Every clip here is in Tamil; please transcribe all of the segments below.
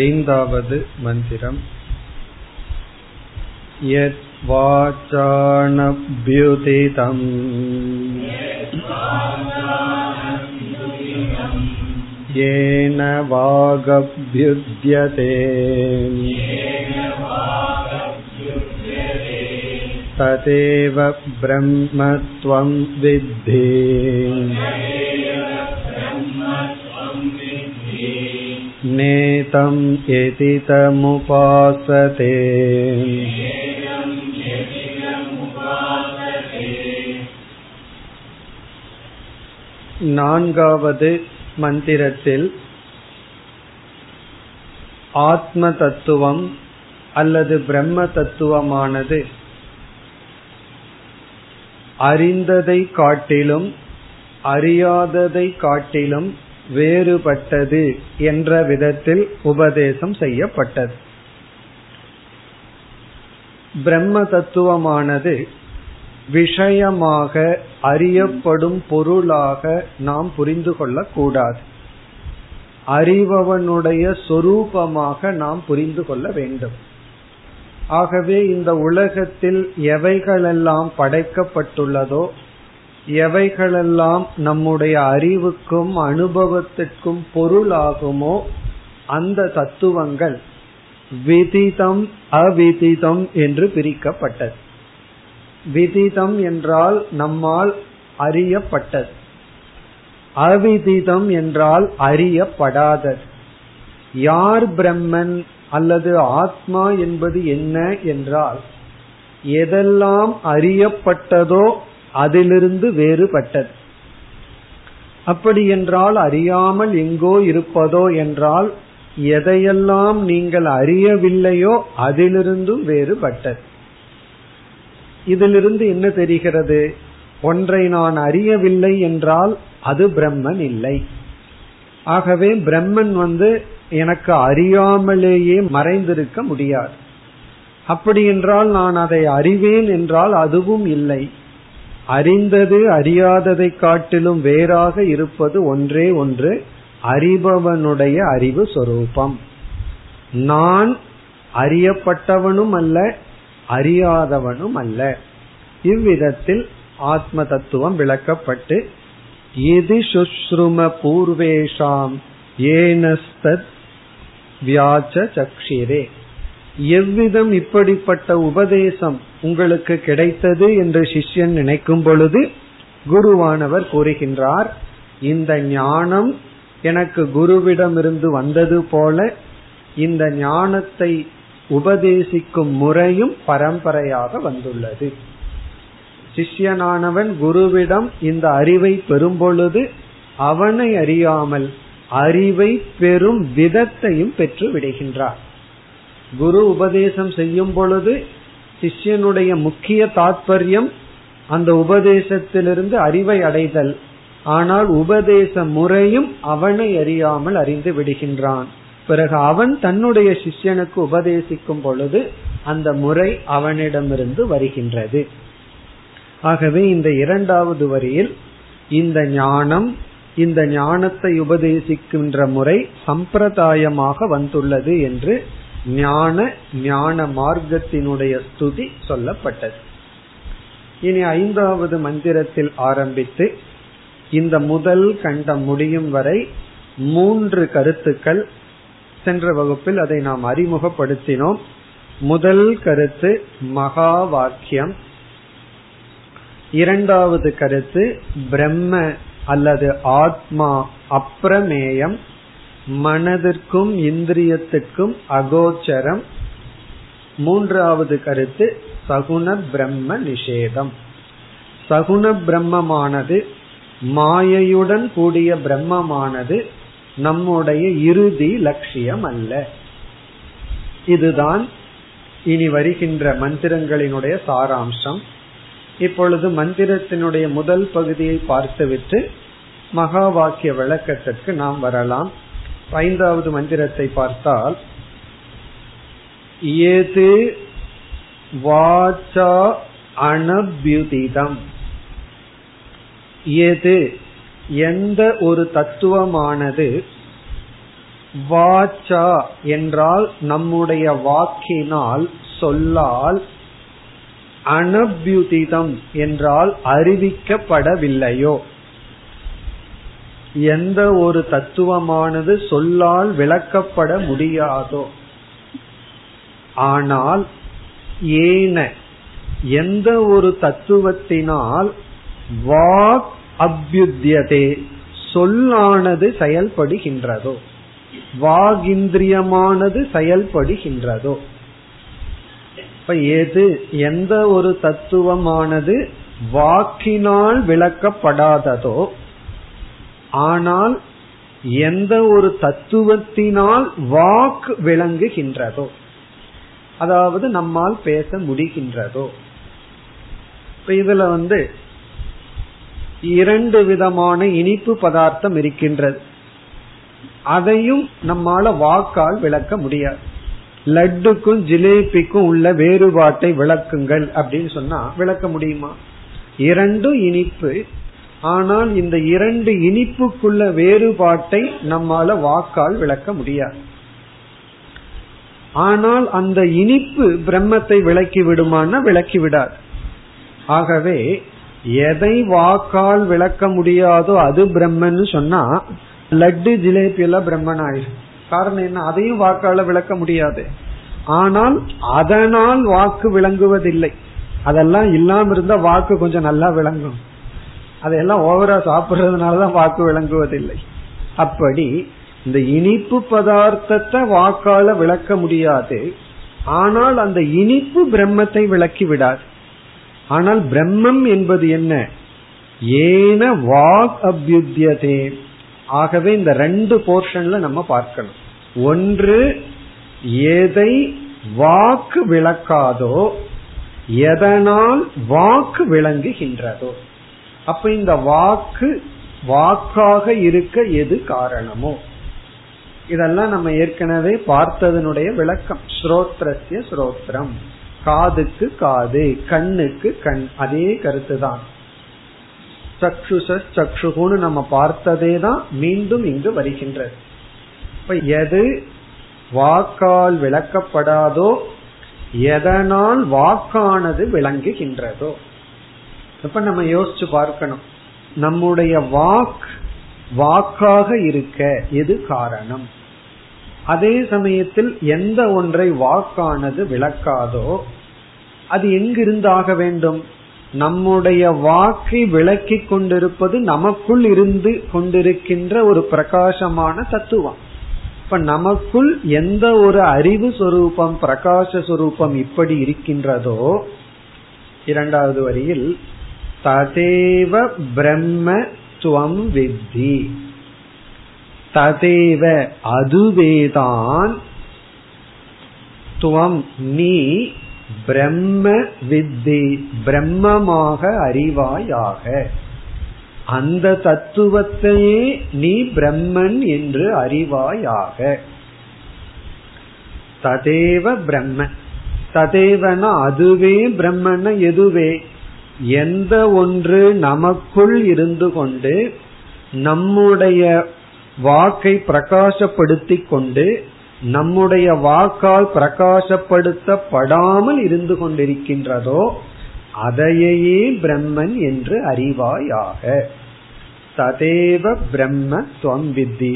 ஐந்தாவது மந்திரம். யத் வாசாநப்யுதிதம் யேன வாகப்யுத்யதே ததேவ ப்ரஹ்மத்வம் வித்தி. நேதம் யதிதமுபாஸதே நான்காவது மந்திரத்தில் ஆத்ம தத்துவம் அல்லது பிரம்ம தத்துவமானது அறிந்ததை காட்டிலும் அறியாததை காட்டிலும் வேறுபட்டது என்ற விதத்தில் உபதேசம் செய்யப்பட்டது. பிரம்ம தத்துவமானது விஷயமாக அறியப்படும் பொருளாக நாம் புரிந்து கொள்ளக்கூடாது, அறிபவனுடைய சொரூபமாக நாம் புரிந்து கொள்ள வேண்டும். ஆகவே இந்த உலகத்தில் எவைகளெல்லாம் படைக்கப்பட்டுள்ளதோ, எவைகளெல்லாம் நம்முடைய அறிவுக்கும் அனுபவத்திற்கும் பொருளாகுமோ அந்த தத்துவங்கள் விதிதம் அவிதிதம் என்று பிரிக்கப்பட்டது. விதிதம் என்றால் நம்மால் அறியப்பட்டது, அவிதிதம் என்றால் அறியப்படாதது. யார் பிரம்மன் அல்லது ஆத்மா என்பது என்ன என்றால் எதெல்லாம் அறியப்பட்டதோ அதிலிருந்து வேறுபட்டது. அப்படி என்றால் அறியாமல் எங்கோ இருப்பதோ என்றால் எதையெல்லாம் நீங்கள் அறியவில்லையோ அதிலிருந்தும் வேறுபட்டது. இதிலிருந்து என்ன தெரிகிறது? ஒன்றை நான் அறியவில்லை என்றால் அது பிரம்மன் இல்லை. ஆகவே பிரம்மன் எனக்கு அறியாமலேயே மறைந்திருக்க முடியாது. அப்படி என்றால் நான் அதை அறிவேன் என்றால் அதுவும் இல்லை. அறிந்தது அறியாததை காட்டிலும் வேறாக இருப்பது ஒன்றே ஒன்று, அறிபவனுடைய அறிவு சொரூபம். நான் அறியப்பட்டவனும் அல்ல, அறியாதவனும் அல்ல. இவ்விதத்தில் ஆத்ம தத்துவம் விளக்கப்பட்டு எதி சுஷ்ரும பூர்வேஷாம் ஏனஸ்தத் வியாச்ச சக்ஷிரே, எவ்விதம் இப்படிப்பட்ட உபதேசம் உங்களுக்கு கிடைத்தது என்று சிஷ்யன் நினைக்கும் பொழுது குருவானவர் கூறுகின்றார், இந்த ஞானம் எனக்கு குருவிடமிருந்து வந்தது போல இந்த ஞானத்தை உபதேசிக்கும் முறையும் பரம்பரையாக வந்துள்ளது. சிஷ்யனானவன் குருவிடம் இந்த அறிவை பெறும் பொழுது அவனை அறியாமல் அறிவை பெறும் விதத்தையும் பெற்று விடுகின்றார். குரு உபதேசம் செய்யும் பொழுது சிஷ்யனுடைய முக்கிய தாற்பயம் அந்த உபதேசத்திலிருந்து அறிவை அடைதல். ஆனால் உபதேச முறையும் அவனை அறியாமல் அறிந்து விடுகின்றான். பிறகு அவன் தன்னுடைய சிஷ்யனுக்கு உபதேசிக்கும் பொழுது அந்த முறை அவனிடமிருந்து வருகின்றது. ஆகவே இந்த இரண்டாவது வரியில் இந்த ஞானத்தை உபதேசிக்கின்ற முறை சம்பிரதாயமாக வந்துள்ளது என்று ஞான மார்க்கத்தினுடைய ஸ்துதி சொல்லப்பட்டது. இனி ஐந்தாவது மந்திரத்தில் ஆரம்பித்து இந்த முதல் கண்டம் முடியும் வரை மூன்று கருத்துக்கள். சென்ற வகுப்பில் அதை நாம் அறிமுகப்படுத்தினோம். முதல் கருத்து மகா வாக்கியம், இரண்டாவது கருத்து பிரம்ம அல்லது ஆத்மா அப்பிரமேயம், மனதிற்கும் இந்திரியத்திற்கும் அகோச்சரம். மூன்றாவது கருத்து சகுண பிரம்ம நிஷேதம். சகுண பிரம்மமானது மாயையுடன் கூடிய பிரம்மமானது நம்முடைய இறுதி லட்சியம் அல்ல. இதுதான் இனி வருகின்ற மந்திரங்களினுடைய சாராம்சம். இப்பொழுது மந்திரத்தினுடைய முதல் பகுதியை பார்த்துவிட்டு மகா வாக்கிய விளக்கத்திற்கு நாம் வரலாம். ஐந்தாவது மந்திரத்தை பார்த்தால் ஏது வாசா அனப்யுதிதம், எந்த ஒரு தத்துவமானது வாச்சா என்றால் நம்முடைய வாக்கினால், சொல்லால். அனபியுதிதம் என்றால் அறிவிக்கப்படவில்லையோ. எந்த ஒரு தத்துவமானது சொல்லால் விளக்கப்பட முடியாதோ. ஆனால் ஏன எந்த ஒரு தத்துவத்தினால் வாக் அபியுத்யதே சொல்லானது செயல்படுகின்றதோ, வாகிந்திரியமானது செயல்படுகின்றதோ. இப்ப ஏது எந்த ஒரு தத்துவமானது வாக்கினால் விளக்கப்படாததோ, ஆனால் எந்த ஒரு தத்துவத்தினால் வாக் விளங்குகின்றதோ, அதாவது நம்மால் பேச முடிகின்றதோ. இப்ப இதுல இரண்டு விதமான இனிப்பு பதார்த்தம் இருக்கின்றது. அதையும் நம்மால வாக்கால் விளக்க முடியாது. லட்டுக்கும் ஜிலேபிக்கும் உள்ள வேறுபாட்டை விளக்குங்கள் அப்படின்னு சொன்னா விளக்க முடியுமா? இரண்டும் இனிப்பு, ஆனால் இந்த இரண்டு இனிப்புக்குள்ள வேறுபாட்டை நம்மால வாக்கால் விளக்க முடியாது. ஆனால் அந்த இனிப்பு பிரம்மத்தை விளக்கி விடுமானா விளக்கி விடாது. ஆகவே எதை வாக்கால் விளக்க முடியாதோ அது பிரம்மன்னு சொன்னா லட்டு ஜிலேபி எல்லாம் பிரம்மன் ஆயிடும். காரணம் என்ன? அதையும் வாக்கால விளக்க முடியாது. ஆனால் அதனால் வாக்கு விளங்குவதில்லை. அதெல்லாம் இல்லாம இருந்தா வாக்கு கொஞ்சம் நல்லா விளங்கும். அதெல்லாம் ஓவரா சாப்பிடுறதுனாலதான் வாக்கு விளங்குவதில்லை. அப்படி இந்த இனிப்பு பதார்த்தத்தை வாக்கால விளக்க முடியாது, ஆனால் அந்த இனிப்பு பிரம்மத்தை விளக்கி விடாது. ஆனால் பிரம்மம் என்பது என்ன? ஏன வாக் அபியுத்யதே. ஆகவே இந்த ரெண்டு போர்ஷன்ல நம்ம பார்க்கணும். ஒன்று எதை வாக்கு விளக்காதோ, எதனால் வாக்கு விளங்குகின்றதோ. அப்ப இந்த வாக்கு வாக்காக இருக்க எது காரணமோ, இதெல்லாம் நம்ம ஏற்கனவே பார்த்ததனுடைய விளக்கம். ஸ்ரோத்ரஸ்ய ஸ்ரோத்ரம், காதுக்கு காது, கண்ணுக்கு கண், அதே கருத்துதான். சக்ஷுஷ சக்ஷுன்னு நம்ம பார்த்ததே தான் மீண்டும் இங்கு வருகின்றது. இப்ப எது வாக்கால் விளக்கப்படாதோ, எதனால் வாக்கானது விளங்குகின்றதோ. இப்ப நம்ம யோசிச்சு பார்க்கணும், நம்முடைய வாக்காக இருக்க எது காரணம். அதே சமயத்தில் எந்த ஒன்றை வாக்கானது விளக்காதோ அது எங்கிருந்தாக வேண்டும்? நம்முடைய வாக்கை விளக்கி கொண்டிருப்பது நமக்குள் இருந்து கொண்டிருக்கின்ற ஒரு பிரகாசமான தத்துவம். இப்ப நமக்குள் எந்த ஒரு அறிவு சொரூபம், பிரகாச சொரூபம் இப்படி இருக்கின்றதோ, இரண்டாவது வரியில் ததேவ பிரம்ம துவம் வித்தி, ததேவ அதுவேதான், துவம் நீ, பிரம்ம வித்தி பிரம்மமாக அறிவாயாக. அந்த தத்துவத்தையே நீ பிரம்மன் என்று அறிவாயாக. ததேவ பிரம்ம, ததேவனா அதுவே, பிரம்மன்னா எதுவே, எந்த ஒன்று நமக்குள் இருந்து கொண்டு நம்முடைய வாக்கை பிரகாசப்படுத்தி கொண்டு நம்முடைய வாக்கால் பிரகாசப்படுத்தப்படாமல் இருந்து கொண்டிருக்கின்றதோ அதையே பிரம்மன் என்று அறிவாயாக. ததேவ பிரம்ம துவம் வித்தி,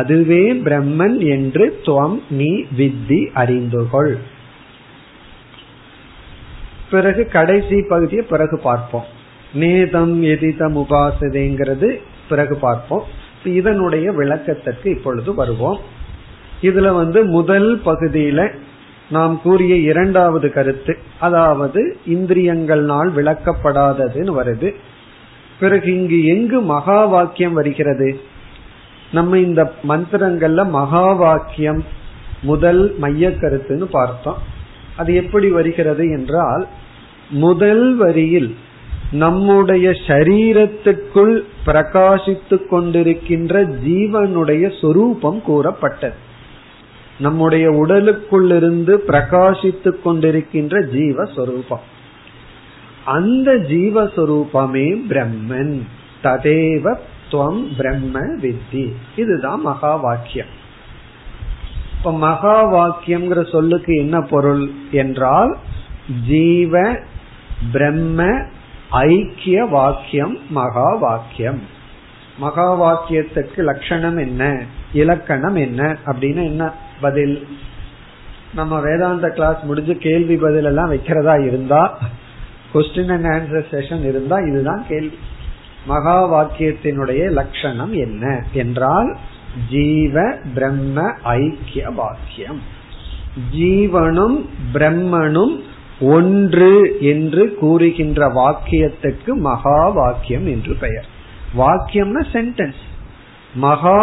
அதுவே பிரம்மன் என்று துவம் நீ வித்தி அறிந்துகொள். பிறகு கடைசி பகுதியை பிறகு பார்ப்போம். நேதம் எதிதம் உபாசதேங்கிறது பிறகு பார்ப்போம். இதனுடைய விளக்கத்திற்கு இப்பொழுது வருவோம். இதுல முதல் பகுதியில நாம் கூறிய இரண்டாவது கருத்து, அதாவது இந்திரியங்களால் விளக்கப்படாததுன்னு வருது. பிறகு இங்கு எங்கு மகா வாக்கியம் வருகிறது? நம்ம இந்த மந்திரங்கள்ல மகா வாக்கியம் முதல் மைய கருத்துன்னு பார்த்தோம். அது எப்படி வருகிறது என்றால், முதல் வரியில் நம்முடைய சரீரத்துக்குள் பிரகாசித்துக் கொண்டிருக்கின்ற ஜீவனுடைய சொரூபம் கூறப்பட்டது. நம்முடைய உடலுக்குள்ளிருந்து பிரகாசித்துக் கொண்டிருக்கின்ற ஜீவஸ்வரூபம், அந்த ஜீவஸ்வரூபமே பிரம்மன். ததேவ த்வம் பிரம்ம வித்தி, இதுதான் மகா வாக்கியம். இப்ப மகா வாக்கியம் சொல்லுக்கு என்ன பொருள் என்றால் ஜீவ பிரம்ம ஐக்கிய வாக்கியம் மகா வாக்கியம். மகா வாக்கியத்துக்கு லட்சணம் என்ன, இலக்கணம் என்ன அப்படின்னு என்ன பதில்? நம்ம வேதாந்த கிளாஸ் முடிஞ்சு கேள்வி பதில் எல்லாம் வைக்கிறதா இருந்தா, கொஸ்டின் அண்ட் ஆன்சர் செஷன் இருந்தா, இதுதான் கேள்வி. மகா வாக்கியத்தினுடைய லட்சணம் என்ன என்றால் ஜீவ பிரம்ம ஐக்கிய வாக்கியம். ஜீவனும் பிரம்மனும் ஒன்று என்று கூறுகின்ற வாக்கியத்துக்கு மகா வாக்கியம் என்று பெயர். வாக்கியம்னா சென்டென்ஸ். மகா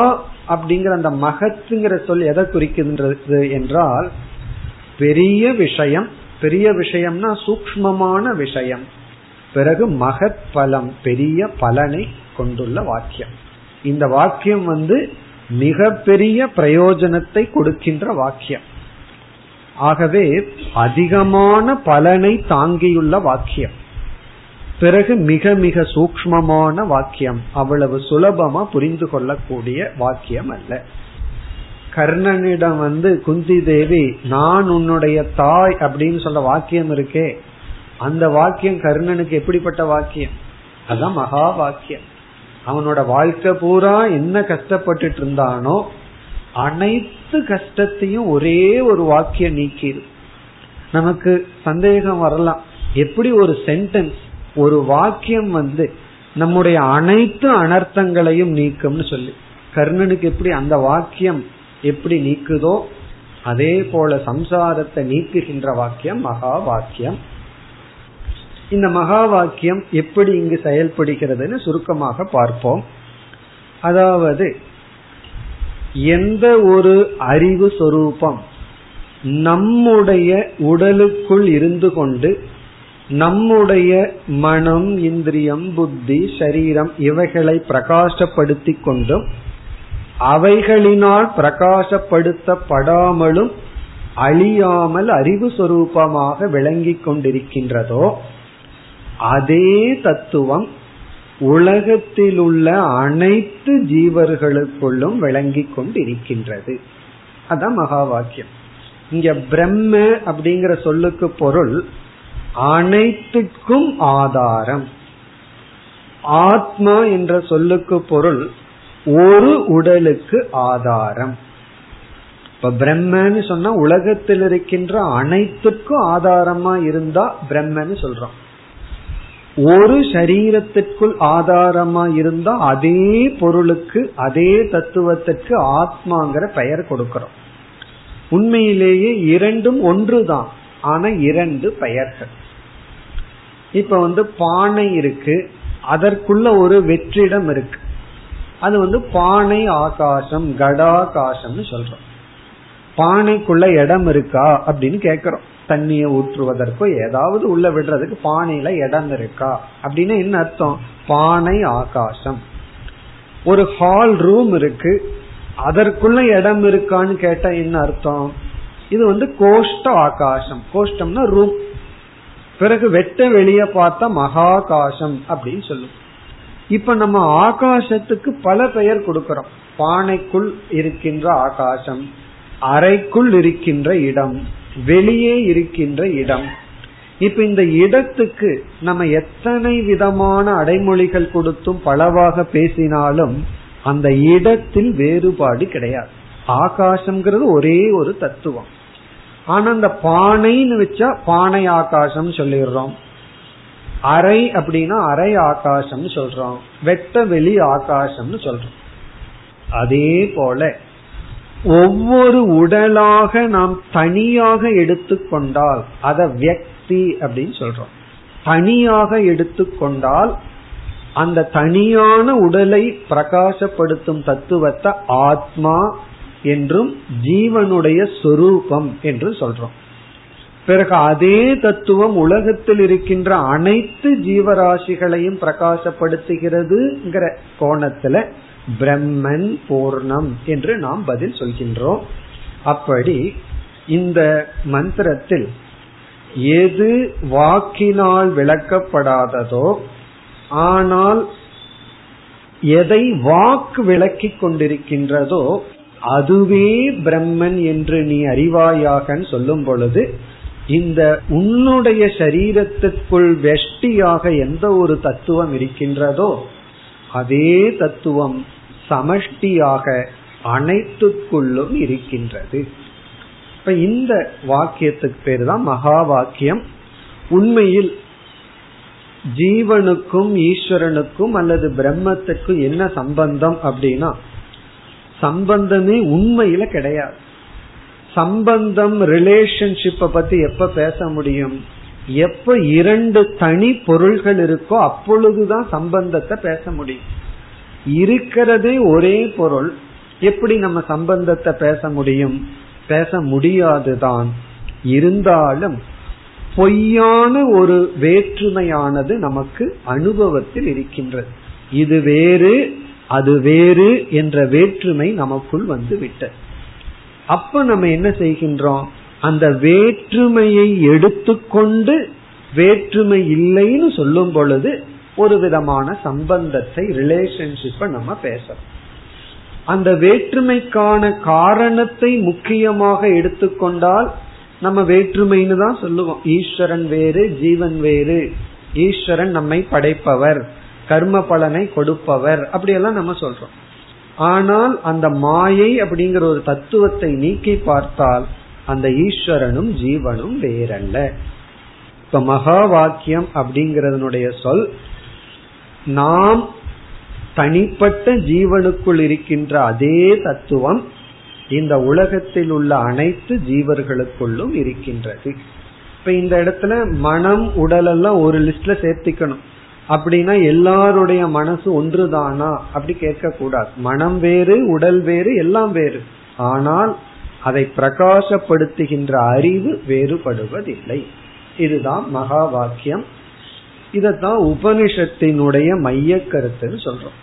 அப்படிங்கிற அந்த மகத்துங்கிற சொல் எதை குறிக்கின்றது என்றால் பெரிய விஷயம். பெரிய விஷயம்னா சூக்ஷ்மமான விஷயம். பிறகு மகத் பலம், பெரிய பலனை கொண்டுள்ள வாக்கியம். இந்த வாக்கியம் மிக பெரிய பிரயோஜனத்தை கொடுக்கின்ற வாக்கியம். ஆகவே அதிகமான பலனை தாங்கியுள்ள வாக்கியம். பிறகு மிக மிக சூக்ஷ்மமான வாக்கியம், அவ்வளவு சுலபமா புரிந்து கொள்ளக்கூடிய வாக்கியம் அல்ல. கர்ணனிடம் குந்தி தேவி நான் உன்னுடைய தாய் அப்படின்னு சொல்ல வாக்கியம் இருக்கே, அந்த வாக்கியம் கர்ணனுக்கு எப்படிப்பட்ட வாக்கியம்? அதான் மகா வாக்கியம். அவனோட வாழ்க்கை பூரா என்ன கஷ்டப்பட்டுட்டு இருந்தானோ அனைத்து கஷ்டத்தையும் ஒரே ஒரு வாக்கியம் நீக்கிடு. நமக்கு சந்தேகம் வரலாம், எப்படி ஒரு சென்டென்ஸ் ஒரு வாக்கியம் நம்முடைய அனைத்து அனர்த்தங்களையும் நீக்கும்னு சொல்லி. கர்ணனுக்கு எப்படி அந்த வாக்கியம் எப்படி நீக்குதோ அதே போல சம்சாரத்தை நீக்குகின்ற வாக்கியம் மகா வாக்கியம். இந்த மகா வாக்கியம் எப்படி இங்கு செயல்படுகிறதுன்னு சுருக்கமாக பார்ப்போம். அதாவது எந்த ஒரு அறிவு சொரூபம் நம்முடைய உடலுக்குள் இருந்து கொண்டு நம்முடைய மனம், இந்திரியம், புத்தி, சரீரம் இவைகளை பிரகாசப்படுத்தி கொண்டும் அவைகளினால் பிரகாசப்படுத்தப்படாமலும் அழியாமல் அறிவு சொரூபமாக விளங்கி கொண்டிருக்கின்றதோ அதே தத்துவம் உலகத்தில் உள்ள அனைத்து ஜீவர்களுக்குள்ளும் விளங்கி கொண்டிருக்கின்றது. அதான் மகா வாக்கியம். இங்க பிரம்ம அப்படிங்கிற சொல்லுக்கு பொருள் அனைத்துக்கும் ஆதாரம். ஆத்மா என்ற சொல்லுக்கு பொருள் ஒரு உடலுக்கு ஆதாரம். இப்ப பிரம்மன்னு சொன்னா உலகத்தில் இருக்கின்ற அனைத்துக்கும் ஆதாரமா இருந்தா பிரம்மன்னு சொல்றோம். ஒரு சரீரத்திற்குள் ஆதாரமா இருந்தா அதே பொருளுக்கு அதே தத்துவத்திற்கு ஆத்மாங்கிற பெயர் கொடுக்கிறோம். உண்மையிலேயே இரண்டும் ஒன்றுதான், ஆனா இரண்டு பெயர்கள். இப்ப பானை இருக்கு, அதற்குள்ள ஒரு வெற்றிடம் இருக்கு, அது பானை ஆகாசம், கடாகாசம்னு சொல்றோம். பானைக்குள்ள இடம் இருக்கா அப்படின்னு கேக்குறோம். தண்ணிய ஊற்றுவதற்கோ ஏதாவது உள்ள விடுறதுக்கு பானையில இடம் இருக்கா அப்படின்னு என்ன அர்த்தம்? பானை ஆகாசம். ஒரு ஹால் ரூம் இருக்கு, அதற்குள்ள இடம் இருக்கான்னு கேட்டா என்ன அர்த்தம்? இது கோஷ்ட ஆகாசம். கோஷ்டம்னா ரூம். பிறகு வெட்ட வெளிய பார்த்தா மகாகாசம் அப்படின்னு சொல்லும். இப்ப நம்ம ஆகாசத்துக்கு பல பெயர் கொடுக்கிறோம். பானைக்குள் இருக்கின்ற ஆகாசம், அறைக்குள் இருக்கின்ற இடம், வெளியே இருக்கின்ற இடம். இப்ப இந்த இடத்துக்கு நம்ம எத்தனை விதமான அடைமொழிகள் கொடுத்தும் பலவாக பேசினாலும் அந்த இடத்தில் வேறுபாடு கிடையாது. ஆகாசம்ங்கிறது ஒரே ஒரு தத்துவம். ஆனா அந்த பானைன்னு வச்சா பானை ஆகாசம் சொல்லிடுறோம், அரை அப்படின்னா அரை ஆகாசம் சொல்றோம், வெட்ட வெளி ஆகாசம்னு சொல்றோம். அதே போல ஒவ்வொரு உடலாக நாம் தனியாக எடுத்துக்கொண்டால் அத வியக்தி அப்படின்னு சொல்றோம். தனியாக எடுத்துக்கொண்டால் அந்த தனியான உடலை பிரகாசப்படுத்தும் தத்துவத்தை ஆத்மா என்றும் ஜீவனுடைய சொரூபம் என்று சொல்றோம். பிறகு அதே தத்துவம் உலகத்தில் இருக்கின்ற அனைத்து ஜீவராசிகளையும் பிரகாசப்படுத்துகிறதுங்கிற கோணத்துல பிரம்மன் பூர்ணம் என்று நாம் பதில் சொல்கின்றோம். அப்படி இந்த மந்திரத்தில் எது வாக்கினால் விளக்கப்படாததோ, ஆனால் எதை வாக்கு விளக்கி கொண்டிருக்கின்றதோ அதுவே பிரம்மன் என்று நீ அறிவாயாக சொல்லும் பொழுது, இந்த உன்னுடைய சரீரத்திற்குள் வெஷ்டியாக எந்த ஒரு தத்துவம் இருக்கின்றதோ அதே தத்துவம் சமஷ்டியாக அனைத்துக்குள்ளும் இருக்கின்றது. இப்ப இந்த வாக்கியத்துக்கு பேர் தான் மகா வாக்கியம். உண்மையில் ஜீவனுக்கும் ஈஸ்வரனுக்கும் அல்லது பிரம்மத்துக்கும் என்ன சம்பந்தம் அப்படின்னா, சம்பந்தமே உண்மையில கிடையாது. சம்பந்தம் ரிலேஷன்ஷிப்பை பத்தி எப்ப பேச முடியும்? எப்ப இரண்டு தனி பொருள்கள் இருக்கோ அப்பொழுதுதான் சம்பந்தத்தை பேச முடியும். இருக்கிறதே ஒரே பொருள், எப்படி நம்ம சம்பந்தத்தை பேச முடியும்? பேச முடியாதுதான். இருந்தாலும் பொய்யான ஒரு வேற்றுமையானது நமக்கு அனுபவத்தில் இருக்கின்றது. இது வேறு அது வேறு என்ற வேற்றுமை நமக்குள் வந்து விட்டது. அப்ப நம்ம என்ன செய்கின்றோம்? அந்த வேற்றுமையை எடுத்துக்கொண்டு வேற்றுமை இல்லைன்னு சொல்லும் பொழுது ஒரு விதமான சம்பந்தத்தை, ரிலேஷன்ஷிப்பை நம்ம பேசணும். அந்த வேற்றுமைக்கான காரணத்தை முக்கியமாக எடுத்துக்கொண்டால் நம்ம வேற்றுமைன்னு தான் சொல்லுவோம். ஈஸ்வரன் வேறு, ஜீவன் வேறு. ஈஸ்வரன் நம்மை படைப்பவர், கர்ம பலனை கொடுப்பவர், அப்படியெல்லாம் நம்ம சொல்றோம். ஆனால் அந்த மாயை அப்படிங்கிற ஒரு தத்துவத்தை நீக்கி பார்த்தால் அந்த ஈஸ்வரனும் ஜீவனும் வேறல்ல. இப்ப மகா வாக்கியம் அப்படிங்கறதனுடைய சொல், நாம் தனிப்பட்ட ஜீவனுக்குள் இருக்கின்ற அதே தத்துவம் இந்த உலகத்தில் உள்ள அனைத்து ஜீவர்களுக்குள்ளும் இருக்கின்றது. இப்ப இந்த இடத்துல மனம், உடல் எல்லாம் ஒரு லிஸ்ட்ல சேர்த்திக்கணும். அப்படின்னா எல்லாருடைய மனசு ஒன்றுதானா அப்படி கேட்க கூடாது. மனம் வேறு, உடல் வேறு, எல்லாம் வேறு. ஆனால் அதை பிரகாசப்படுத்துகின்ற அறிவு வேறுபடுவதில்லை. இதுதான் மகா வாக்கியம். இதத்தான் உபனிஷத்தினுடைய மைய கருத்துன்னு சொல்றோம்.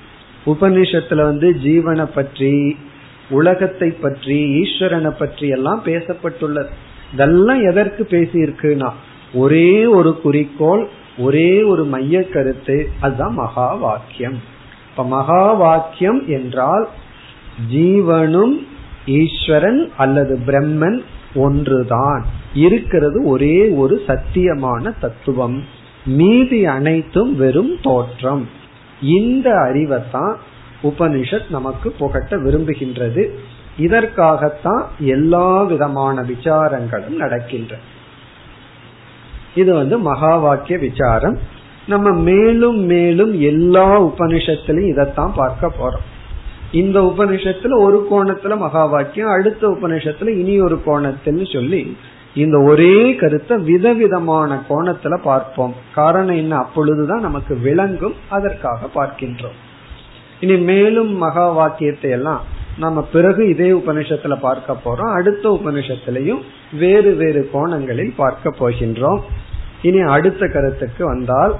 உபனிஷத்துல ஜீவனை பற்றி, உலகத்தை பற்றி, ஈஸ்வரனை பற்றி எல்லாம் பேசப்பட்டுள்ளது. இதெல்லாம் எதற்கு பேசி இருக்குன்னா ஒரே ஒரு குறிக்கோள், ஒரே ஒரு மைய கருத்து, அதுதான் மகா வாக்கியம். இப்ப மகா வாக்கியம் என்றால் ஜீவனும் ஈஸ்வரன் அல்லது பிரம்மன் ஒன்றுதான். இருக்கிறது ஒரே ஒரு சத்தியமான தத்துவம், மீதி அனைத்தும் வெறும் தோற்றம். இந்த அறிவைத்தான் உபனிஷத் நமக்கு புகட்ட விரும்புகின்றது. இதற்காகத்தான் எல்லா விதமான விசாரங்களும் நடக்கின்றன. இது மகா வாக்கிய விசாரம். நம்ம மேலும் மேலும் எல்லா உபனிஷத்திலையும் இதத்தான் பார்க்க போறோம். இந்த உபனிஷத்துல ஒரு கோணத்துல மகா வாக்கியம், அடுத்த உபனிஷத்துல இனி ஒரு கோணத்துல சொல்லி இந்த ஒரே கருத்தை விதவிதமான கோணத்துல பார்ப்போம். காரணம் என்ன? அப்பொழுதுதான் நமக்கு விளங்கும். அதற்காக பார்க்கின்றோம். இனி மேலும் மகா வாக்கியத்தை எல்லாம் நம்ம பிறகு இதே உபனிஷத்துல பார்க்க போறோம். அடுத்த உபனிஷத்திலையும் வேறு வேறு கோணங்களில் பார்க்க போகின்றோம். இனி அடுத்த கருத்துக்கு வந்தால்,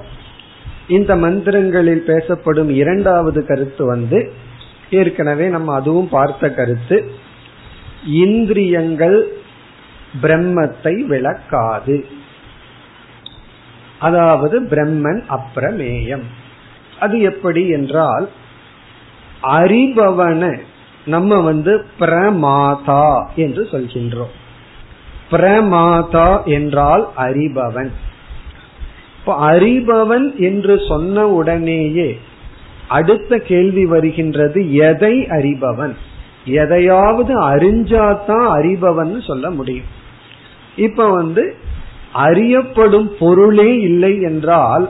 இந்த மந்திரங்களில் பேசப்படும் இரண்டாவது கருத்து ஏற்கனவே நம்ம அதுவும் பார்த்த கருத்து. இந்திரியங்கள் பிரம்மத்தை விளக்காது, அதாவது பிரம்மன் அப்பிரமேயம். அது எப்படி என்றால், அறிபவன நம்ம பிரமாதா என்று சொல்கின்றோம். பிரமாதா என்றால் அறிபவன். அறிபவன் என்று சொன்ன உடனேயே அடுத்த கேள்வி வருகின்றது, எதை அறிபவன்? எதையாவது அறிஞ்சாதான் அறிபவன் சொல்ல முடியும். இப்ப அறியப்படும் பொருளே இல்லை என்றால்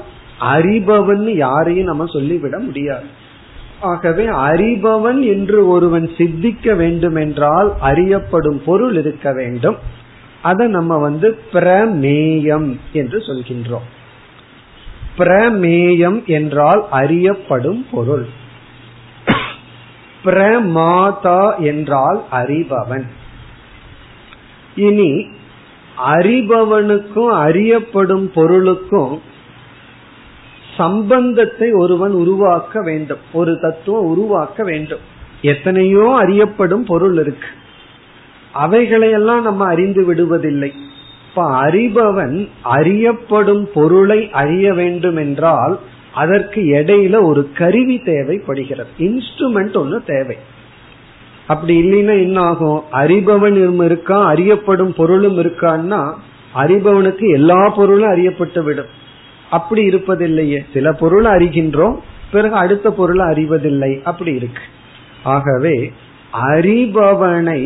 அறிபவன் யாரையும் நம்ம சொல்லிவிட முடியாது. ஆகவே அறிபவன் என்று ஒருவன் சித்திக்க வேண்டுமென்றால் அறியப்படும் பொருள் இருக்க வேண்டும். அதை நம்ம பிரமேயம் என்று சொல்கின்றோம். பிரமேயம் என்றால் அறியப்படும் பொருள். பிரமாதா என்றால் அறிபவன். இனி அறிபவனுக்கும் அறியப்படும் பொருளுக்கும் சம்பந்தத்தை ஒருவன் உருவாக்க வேண்டும், ஒரு தத்துவம் உருவாக்க வேண்டும். எத்தனையோ அறியப்படும் பொருள் இருக்கு, அவைகளையெல்லாம் நம்ம அறிந்து விடுவதில்லை. இப்ப அறிபவன் அறியப்படும் பொருளை அறிய வேண்டும் என்றால் அதற்கு இடையில ஒரு கருவி தேவைப்படுகிறது, இன்ஸ்ட்ருமெண்ட் ஒன்று தேவை. அப்படி இல்லைன்னா என்ன ஆகும்? அறிபவன் இருக்கான், அறியப்படும் பொருளும் இருக்கான்னா அறிபவனுக்கு எல்லா பொருளும் அறியப்பட்டு விடும். அப்படி இருப்பதில்லையே, சில பொருளை அறிகின்றோம், பிறகு அடுத்த பொருளை அறிவதில்லை, அப்படி இருக்கு. ஆகவே அறிபவனை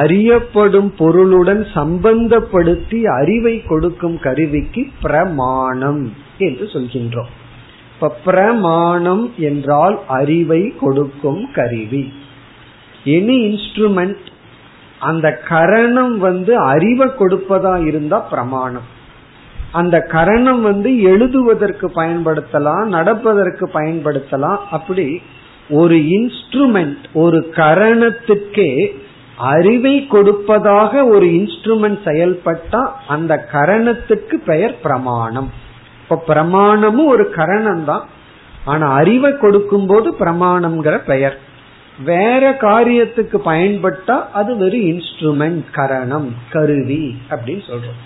அறியப்படும் பொருளுடன் சம்பந்தப்படுத்தி அறிவை கொடுக்கும் கருவிக்கு பிரமாணம் என்று சொல்கின்றோம். இப்ப பிரமாணம் என்றால் அறிவை கொடுக்கும் கருவி. எனி இன்ஸ்ட்ருமெண்ட், அந்த கரணம் அறிவை கொடுப்பதா இருந்தா பிரமாணம். அந்த கரணம் எழுதுவதற்கு பயன்படுத்தலாம், நடப்பதற்கு பயன்படுத்தலாம். அப்படி ஒரு இன்ஸ்ட்ருமெண்ட், ஒரு கரணத்துக்கே அறிவை கொடுப்பதாக ஒரு இன்ஸ்ட்ருமெண்ட் செயல்பட்டா அந்த கரணத்துக்கு பெயர் பிரமாணம். இப்ப பிரமாணமும் ஒரு கரணம் தான், ஆனா அறிவை கொடுக்கும் போது பிரமாணம்ங்கிற பெயர். வேற காரியத்துக்கு பயன்பட்டா அது வெறும் இன்ஸ்ட்ருமெண்ட், கரணம், கருவி அப்படின்னு சொல்றோம்.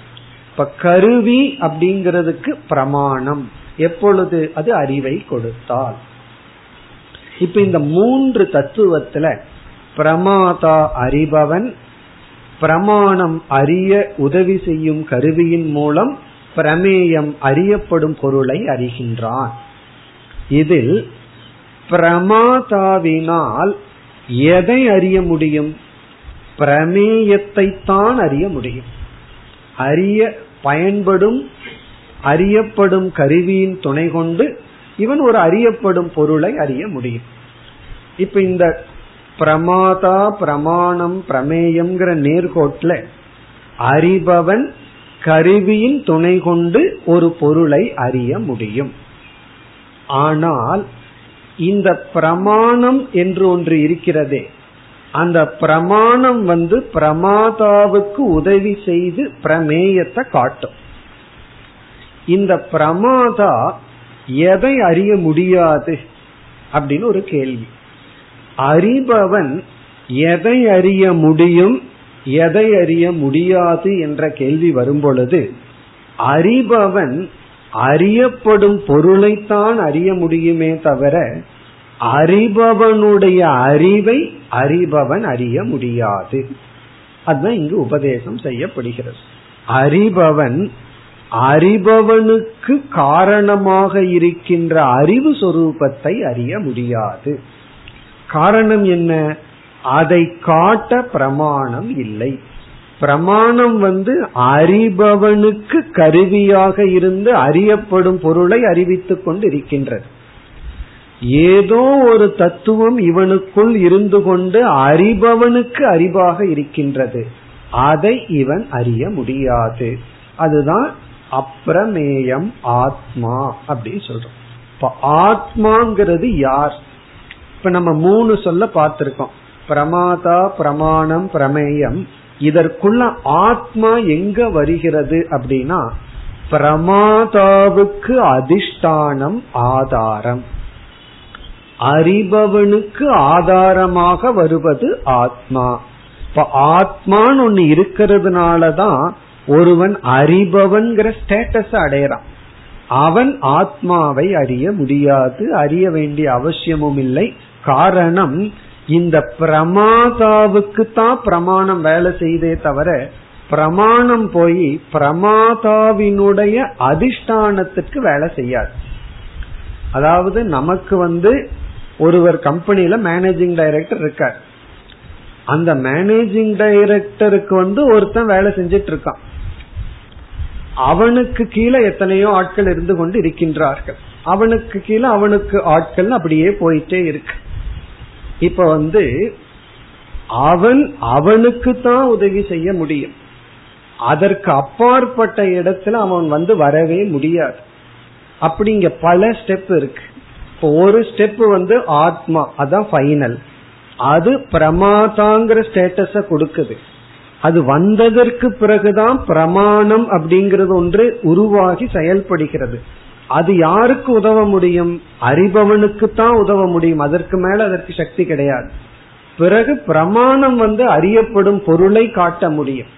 இப்ப கருவி அப்படிங்கிறதுக்கு பிரமாணம் எப்பொழுது அது அறிவை கொடுத்தால். இப்ப இந்த மூன்று தத்துவத்துல பிரமாதா அறிபவன், பிரமாணம் அறிய உதவி செய்யும் கருவியின் மூலம் பிரமேயம் அறியப்படும் பொருளை அறிகின்றான். இதில் பிரமாதாவினால் எதை அறிய முடியும்? பிரமேயத்தை தான் அறிய முடியும். அறிய பயன்படும் அறியப்படும் கருவியின் துணை கொண்டு இவன் ஒரு அறியப்படும் பொருளை அறிய முடியும். இப்ப இந்த பிரமாதா, பிரமாணம், பிரமேயம்ங்கிற நேர்கோட்டில் அறிபவன் கருவியின் துணை கொண்டு ஒரு பொருளை அறிய முடியும். ஆனால் இந்த பிரமாணம் என்று ஒன்று இருக்கிறதே, அந்த பிரமாணம் பிரமாதாவுக்கு உதவி செய்து பிரமேயத்தை காட்டும். இந்த பிரமாதா எதை அறிய முடியாது அப்படின்னு ஒரு கேள்வி. அறிபவன் எதை அறிய முடியும், எதை அறிய முடியாது என்ற கேள்வி வரும்பொழுது அறிபவன் அறியப்படும் பொருளைத்தான் அறிய முடியுமே தவிர அறிபவனுடைய அறிவை அறிபவன் அறிய முடியாது. அதுதான் இங்கு உபதேசம் செய்யப்படுகிறது. அறிபவன் அறிபவனுக்கு காரணமாக இருக்கின்ற அறிவு சொரூபத்தை அறிய முடியாது. காரணம் என்ன? அதை காட்ட பிரமாணம் இல்லை. பிரமாணம் அறிபவனுக்கு கருவியாக இருந்து அறியப்படும் பொருளை அறிவித்துக் கொண்டு இருக்கின்றது. ஏதோ ஒரு தத்துவம் இவனுக்குள் இருந்து கொண்டு அறிபவனுக்கு அறிவாக இருக்கின்றது, அதை இவன் அறிய முடியாது. அதுதான் அப்பிரமேயம் ஆத்மா அப்படின்னு சொல்றோம். இப்ப ஆத்மாங்கிறது யார்? இப்ப நம்ம மூணு சொல்ல பார்த்திருக்கோம், பிரமாதா, பிரமாணம், பிரமேயம். இதற்குள்ள ஆத்மா எங்க வருகிறது அப்படின்னா பிரமாதாவுக்கு அதிஷ்டானம், ஆதாரம். அறிபவனுக்கு ஆதாரமாக வருவது ஆத்மா. இப்ப ஆத்மான்னு ஒண்ணு இருக்கிறதுனாலதான் ஒருவன் அறிபவன்கிற ஸ்டேட்டஸ அடையறான். அவன் ஆத்மாவை அறிய முடியாது, அறிய வேண்டிய அவசியமும் இல்லை. காரணம், இந்த பிரமாதாவுக்கு தான் பிரமாணம் வேலை செய்தே தவிர பிரமாணம் போய் பிரமாதாவினுடைய அதிஷ்டானத்துக்கு வேலை செய்யாது. அதாவது நமக்கு ஒருவர் கம்பெனியில மேனேஜிங் டைரக்டர் இருக்கார். அந்த மேனேஜிங் டைரக்டருக்கு ஒருத்தன் வேலை செஞ்சிட்டு இருக்கான். அவனுக்கு கீழே எத்தனையோ ஆட்கள் இருந்து கொண்டு இருக்கின்றார்கள். அவனுக்கு கீழே அவனுக்கு ஆட்கள் அப்படியே போயிட்டே இருக்கு. இப்ப அவன் அவனுக்கு தான் உதவி செய்ய முடியும். அதற்கு அப்பாற்பட்ட இடத்துல அவன் வரவே முடியாது. அப்படிங்க பல ஸ்டெப் இருக்கு. இப்போ ஒரு ஸ்டெப் ஆத்மா, அதான் ஃபைனல். அது பிரமாதாங்கிற ஸ்டேட்டஸ கொடுக்குது. அது வந்ததற்கு பிறகுதான் பிரமாணம் அப்படிங்கறது ஒன்று உருவாகி செயல்படுகிறது. அது யாருக்கு உதவ முடியும்? அறிபவனுக்கு தான் உதவ முடியும். அதற்கு மேல அதற்கு சக்தி கிடையாது. பிறகு பிரமாணம் அறியப்படும் பொருளை காட்ட முடியும்.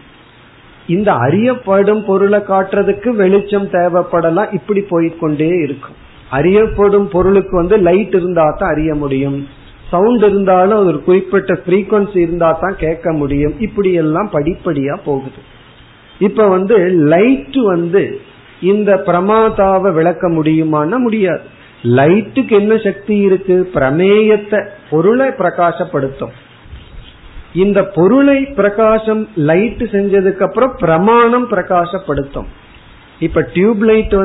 இந்த அறியப்படும் பொருளை காட்டுறதுக்கு வெளிச்சம் தேவைப்படலாம். இப்படி போய்கொண்டே இருக்கும். அறியப்படும் பொருளுக்கு லைட் இருந்தா தான் அறிய முடியும், சவுண்ட் இருந்தாலும் ஒரு குறிப்பிட்ட ஃப்ரீக்வன்சி இருந்தா தான் கேட்க முடியும். இப்படி எல்லாம் படிப்படியா போகுது. இப்ப லைட் இந்த பிரமாதாவை விளக்க முடியுமான்னா முடியாது. லைட்டுக்கு என்ன சக்தி இருக்கு? பிரமேயத்தை, பொருளை பிரகாசப்படுத்தும். இந்த பொருளை பிரகாசம் லைட் செஞ்சதுக்கு அப்புறம் பிரமாணம் பிரகாசப்படுத்தும். இப்ப டியூப்லைட்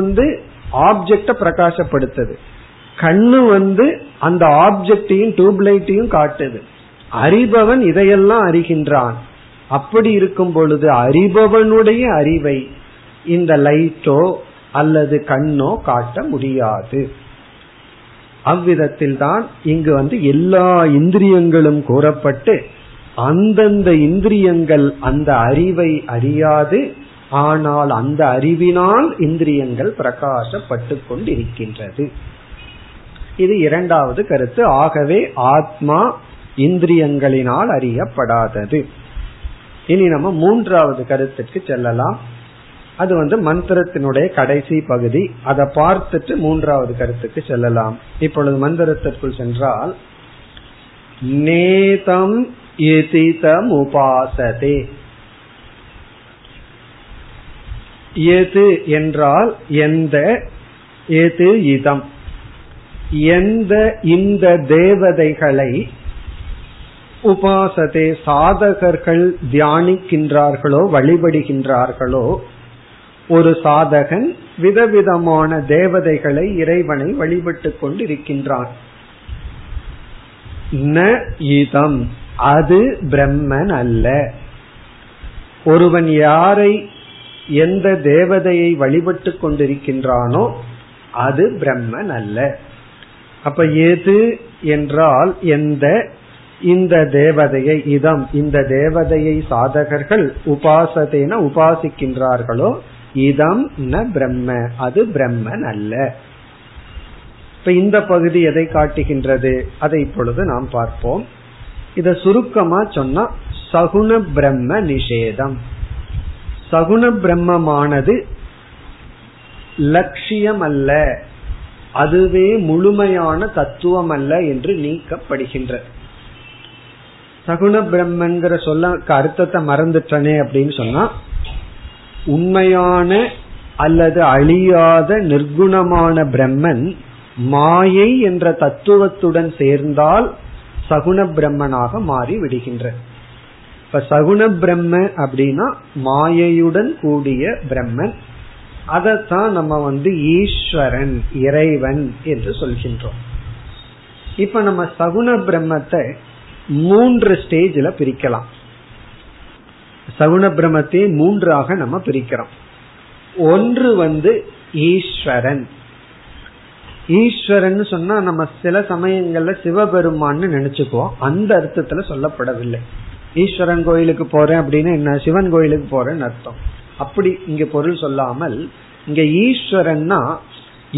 ஆப்ஜெக்ட பிரகாசப்படுத்துது, கண்ணு அந்த ஆப்ஜெக்டையும் டியூப்லைட்டையும் காட்டுது. அறிபவன் இதையெல்லாம் அறிகின்றான். அப்படி இருக்கும் பொழுது அறிபவனுடைய அறிவை இந்த லைட்டோ அல்லது கண்ணோ காட்ட முடியாது. அவ்விதத்தில் தான் இங்கு எல்லா இந்திரியங்களும் கூறப்பட்டு அந்தந்த இந்திரியங்கள் அந்த அறிவை அறியாது, ஆனால் அந்த அறிவினால் இந்திரியங்கள் பிரகாசப்பட்டு கொண்டிருக்கின்றது. இது இரண்டாவது கருத்து. ஆகவே ஆத்மா இந்திரியங்களினால் அறியப்படாதது. இனி நம்ம மூன்றாவது கருத்துக்கு செல்லலாம். அது மந்திரத்தினுடைய கடைசி பகுதி. அதை பார்த்துட்டு மூன்றாவது கருத்துக்கு செல்லலாம். இப்பொழுது மந்திரத்திற்குள் சென்றால், நேதம் யதிதம் உபாசதே. எது என்றால் எந்த, எது இதம், எந்த இந்த தேவதைகளை உபாசதே சாதகர்கள் தியானிக்கின்றார்களோ, வழிபடுகின்றார்களோ. ஒரு சாதகன் விதவிதமான தேவதைகளை, இறைவனை வழிபட்டு கொண்டிருக்கின்றான். ந இதம், அது பிரம்மன் அல்ல. ஒருவன் யாரை, எந்த தேவதையை வழிபட்டு கொண்டிருக்கின்றானோ அது பிரம்மன் அல்ல. அப்ப எது என்றால் எந்த இந்த தேவதையை, இதம் இந்த தேவதையை சாதகர்கள் உபாசதேன உபாசிக்கின்றார்களோ, இதம் ந பிரம்ம, அது பிரம்மன் அல்ல. இப்ப இந்த பகுதி எதை காட்டுகின்றது, அதை இப்பொழுது நாம் பார்ப்போம். இத சுருக்கமா சொன்னா சகுண பிரம்ம நிஷேதம். சகுண பிரம்மமானது லட்சியம் அல்ல, அதுவே முழுமையான தத்துவம் அல்ல என்று நீக்கப்படுகின்ற. சகுண பிரம்மங்கிற சொல்ல அர்த்தத்தை மறந்துட்டனே அப்படின்னு சொன்னா, உண்மையான அல்லது அழியாத நிர்குணமான பிரம்மன் மாயை என்ற தத்துவத்துடன் சேர்ந்தால் சகுண பிரம்மனாக மாறி விடுகின்ற. இப்ப சகுண பிரம்ம அப்படின்னா மாயையுடன் கூடிய பிரம்மன். அதத்தான் நம்ம ஈஸ்வரன், இறைவன் என்று சொல்கின்றோம். இப்ப நம்ம சகுண பிரம்மத்தை மூன்று ஸ்டேஜ்ல பிரிக்கலாம். சகுண பிரம்மத்தை மூன்றாக நம்ம பிரிக்கிறோம். ஒன்று ஈஸ்வரன். ஈஸ்வரன் சொன்னா நம்ம சில சமயங்கள்ல சிவபெருமான்னு நினைச்சுக்குவோம். அந்த அர்த்தத்துல சொல்லப்படவில்லை. ஈஸ்வரன் கோயிலுக்கு போறேன் அப்படின்னு என்ன, சிவன் கோயிலுக்கு போறேன்னு அர்த்தம். அப்படி இங்க பொருள் சொல்லாமல், இங்க ஈஸ்வரன்னா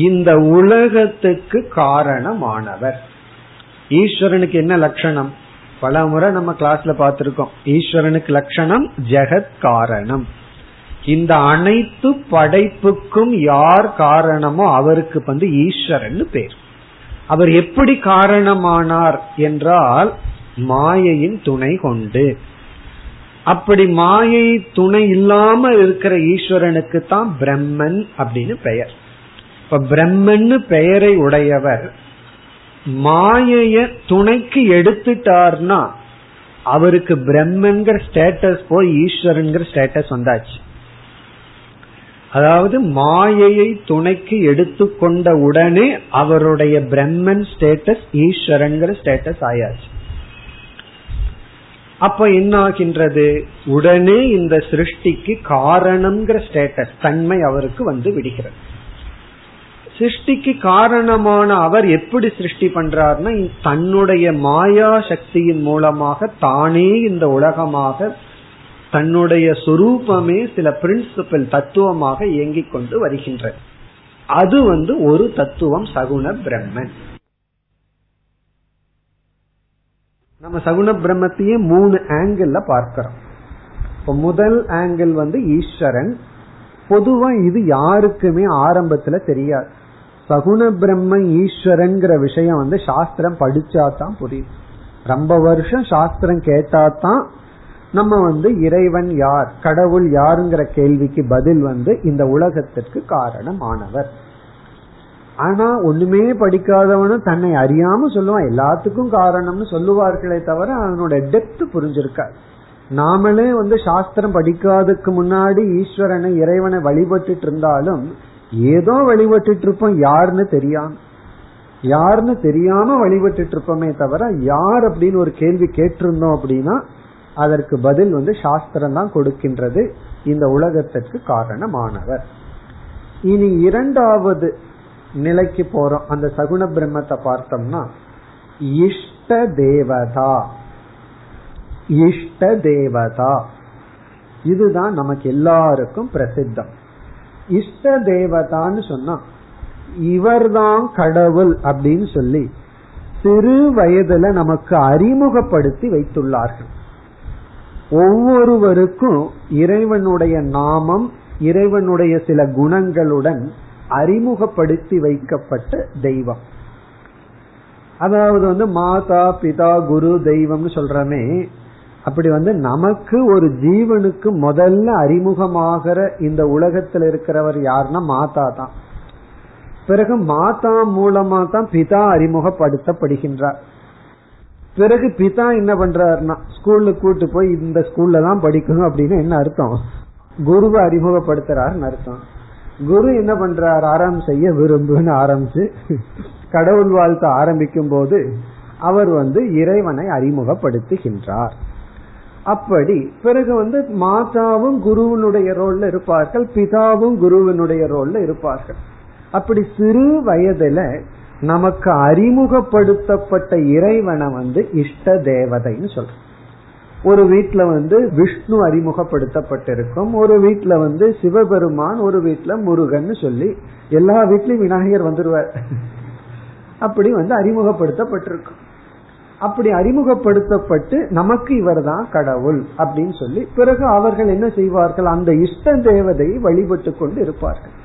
இந்த உலகத்துக்கு காரணமானவர். ஈஸ்வரனுக்கு என்ன லட்சணம்? பல முறை நம்ம கிளாஸ்ல பார்த்திருக்கோம். ஈஸ்வரனுக்கு லட்சணம் ஜெகத் காரணம். இந்த அனைத்து படைப்புக்கும் யார் காரணமோ அவருக்கு ஈஸ்வரன் பேர். அவர் எப்படி காரணமானார் என்றால் மாயையின் துணை கொண்டு. அப்படி மாயை துணை இல்லாம இருக்கிற ஈஸ்வரனுக்கு தான் பிரம்மன் அப்படின்னு பெயர். இப்ப பிரம்மன்னு பெயரை உடையவர் மாயைய துணைக்கு எடுத்துட்டார்னா அவருக்கு பிரம்மன்கிற ஸ்டேட்டஸ் போய் ஈஸ்வரன்கிற ஸ்டேட்டஸ் வந்தாச்சு. அதாவது மாயையை துணைக்கு எடுத்துக்கொண்ட உடனே அவருடைய பிரம்மன் ஸ்டேட்டஸ் ஈஸ்வரன்கிற ஸ்டேட்டஸ் ஆயாச்சு. அப்ப என்ன ஆகின்றது? உடனே இந்த சிருஷ்டிக்கு காரணம்ங்கிற ஸ்டேட்டஸ் தன்மை அவருக்கு விடுகிறது. சிருஷ்டிக்கு காரணமான அவர் எப்படி சிருஷ்டி பண்றார்னா, தன்னுடைய மாயா சக்தியின் மூலமாக தானே இந்த உலகமாக தன்னுடைய சொரூபமே சில பிரின்சிபல் தத்துவமாக இயங்கிக் கொண்டு வருகின்ற அது ஒரு தத்துவம் சகுண பிரம்மன். நம்ம சகுண பிரம்மத்தையே மூணு ஆங்கிள் பார்க்கிறோம். இப்ப முதல் ஆங்கிள் ஈஸ்வரன். பொதுவா இது யாருக்குமே ஆரம்பத்துல தெரியாது. சகுன பிரம்ம ஈஸ்வரன்கிற விஷயம் வந்து சாஸ்திரம் படிச்சாதான் புரியும். ரொம்ப வருஷம் சாஸ்திரம் கேட்டாதான் நம்ம வந்து இறைவன் யார், கடவுள் யாருங்கிற கேள்விக்கு பதில் வந்து இந்த உலகத்திற்கு காரணமானவர். ஆனா ஒண்ணுமே படிக்காதவனும் தன்னை அறியாம சொல்லுவான், எல்லாத்துக்கும் காரணம்னு சொல்லுவார்களே தவிர அவனோட டெப்த் புரிஞ்சிருக்காது. நாமளே வந்து சாஸ்திரம் படிக்காததுக்கு முன்னாடி ஈஸ்வரனை இறைவனை வழிபட்டுட்டு இருந்தாலும் ஏதோ வழிபட்டுட்டு இருப்போம், யாருன்னு தெரியாம வழிபட்டுட்டு இருப்போமே தவிர யார் அப்படின்னு ஒரு கேள்வி கேட்டிருந்தோம் அப்படின்னா அதற்கு பதில் வந்து சாஸ்திரம் தான் கொடுக்கின்றது, இந்த உலகத்திற்கு காரணமானவர். இனி இரண்டாவது நிலைக்கு போறோம். அந்த சகுண பிரம்மத்தை பார்த்தோம்னா இஷ்ட தேவதா, இஷ்ட தேவதா இதுதான் நமக்கு எல்லாருக்கும் பிரசித்தம். இஷ்ட தேவதான்னு சொன்னா இவர்தான் கடவுள் அப்படின்னு சொல்லி சிறு வயதுல நமக்கு அறிமுகப்படுத்தி வைத்துள்ளார்கள். ஒவ்வொருவருக்கும் இறைவனுடைய நாமம், இறைவனுடைய சில குணங்களுடன் அறிமுகப்படுத்தி வைக்கப்பட்ட தெய்வம். அதாவது வந்து மாதா பிதா குரு தெய்வம்னு சொல்றமே, அப்படி வந்து நமக்கு ஒரு ஜீவனுக்கு முதல்ல அறிமுகமாகிற இந்த உலகத்துல இருக்கிறவர் யாருன்னா மாதா தான். பிறகு மாதா மூலமா தான் பிதா அறிமுகப்படுத்தப்படுகின்றார். பிறகு பிதா என்ன பண்றாருன்னா ஸ்கூலுக்கு கூட்டு போய் இந்த ஸ்கூல்ல தான் படிக்கணும் அப்படின்னு என்ன அர்த்தம், குருவை அறிமுகப்படுத்துறாருன்னு அர்த்தம். குரு என்ன பண்றாரு, ஆரம்பம் செய்ய விரும்புன்னு ஆரம்பிச்சு கடவுள் வாழ்த்த ஆரம்பிக்கும் போது அவர் வந்து இறைவனை அறிமுகப்படுத்துகின்றார். அப்படி பிறகு வந்து மாதாவும் குருவனுடைய ரோல்ல இருப்பார்கள், பிதாவும் குருவனுடைய ரோல்ல இருப்பார்கள். அப்படி சிறு வயதுல நமக்கு அறிமுகப்படுத்தப்பட்ட இறைவனை வந்து இஷ்ட தேவதைன்னு சொல்றோம். ஒரு வீட்டுல வந்து விஷ்ணு அறிமுகப்படுத்தப்பட்டிருக்கும், ஒரு வீட்டுல வந்து சிவபெருமான், ஒரு வீட்டுல முருகன் சொல்லி எல்லா வீட்லயும் விநாயகர் வந்துருவார். அப்படி வந்து அறிமுகப்படுத்தப்பட்டிருக்கும். அப்படி அறிமுகப்படுத்தப்பட்டு நமக்கு இவர் தான் கடவுள் அப்படின்னு சொல்லி பிறகு அவர்கள் என்ன செய்வார்கள், அந்த இஷ்ட தேவதையை வழிபட்டு கொண்டு இருப்பார்கள்.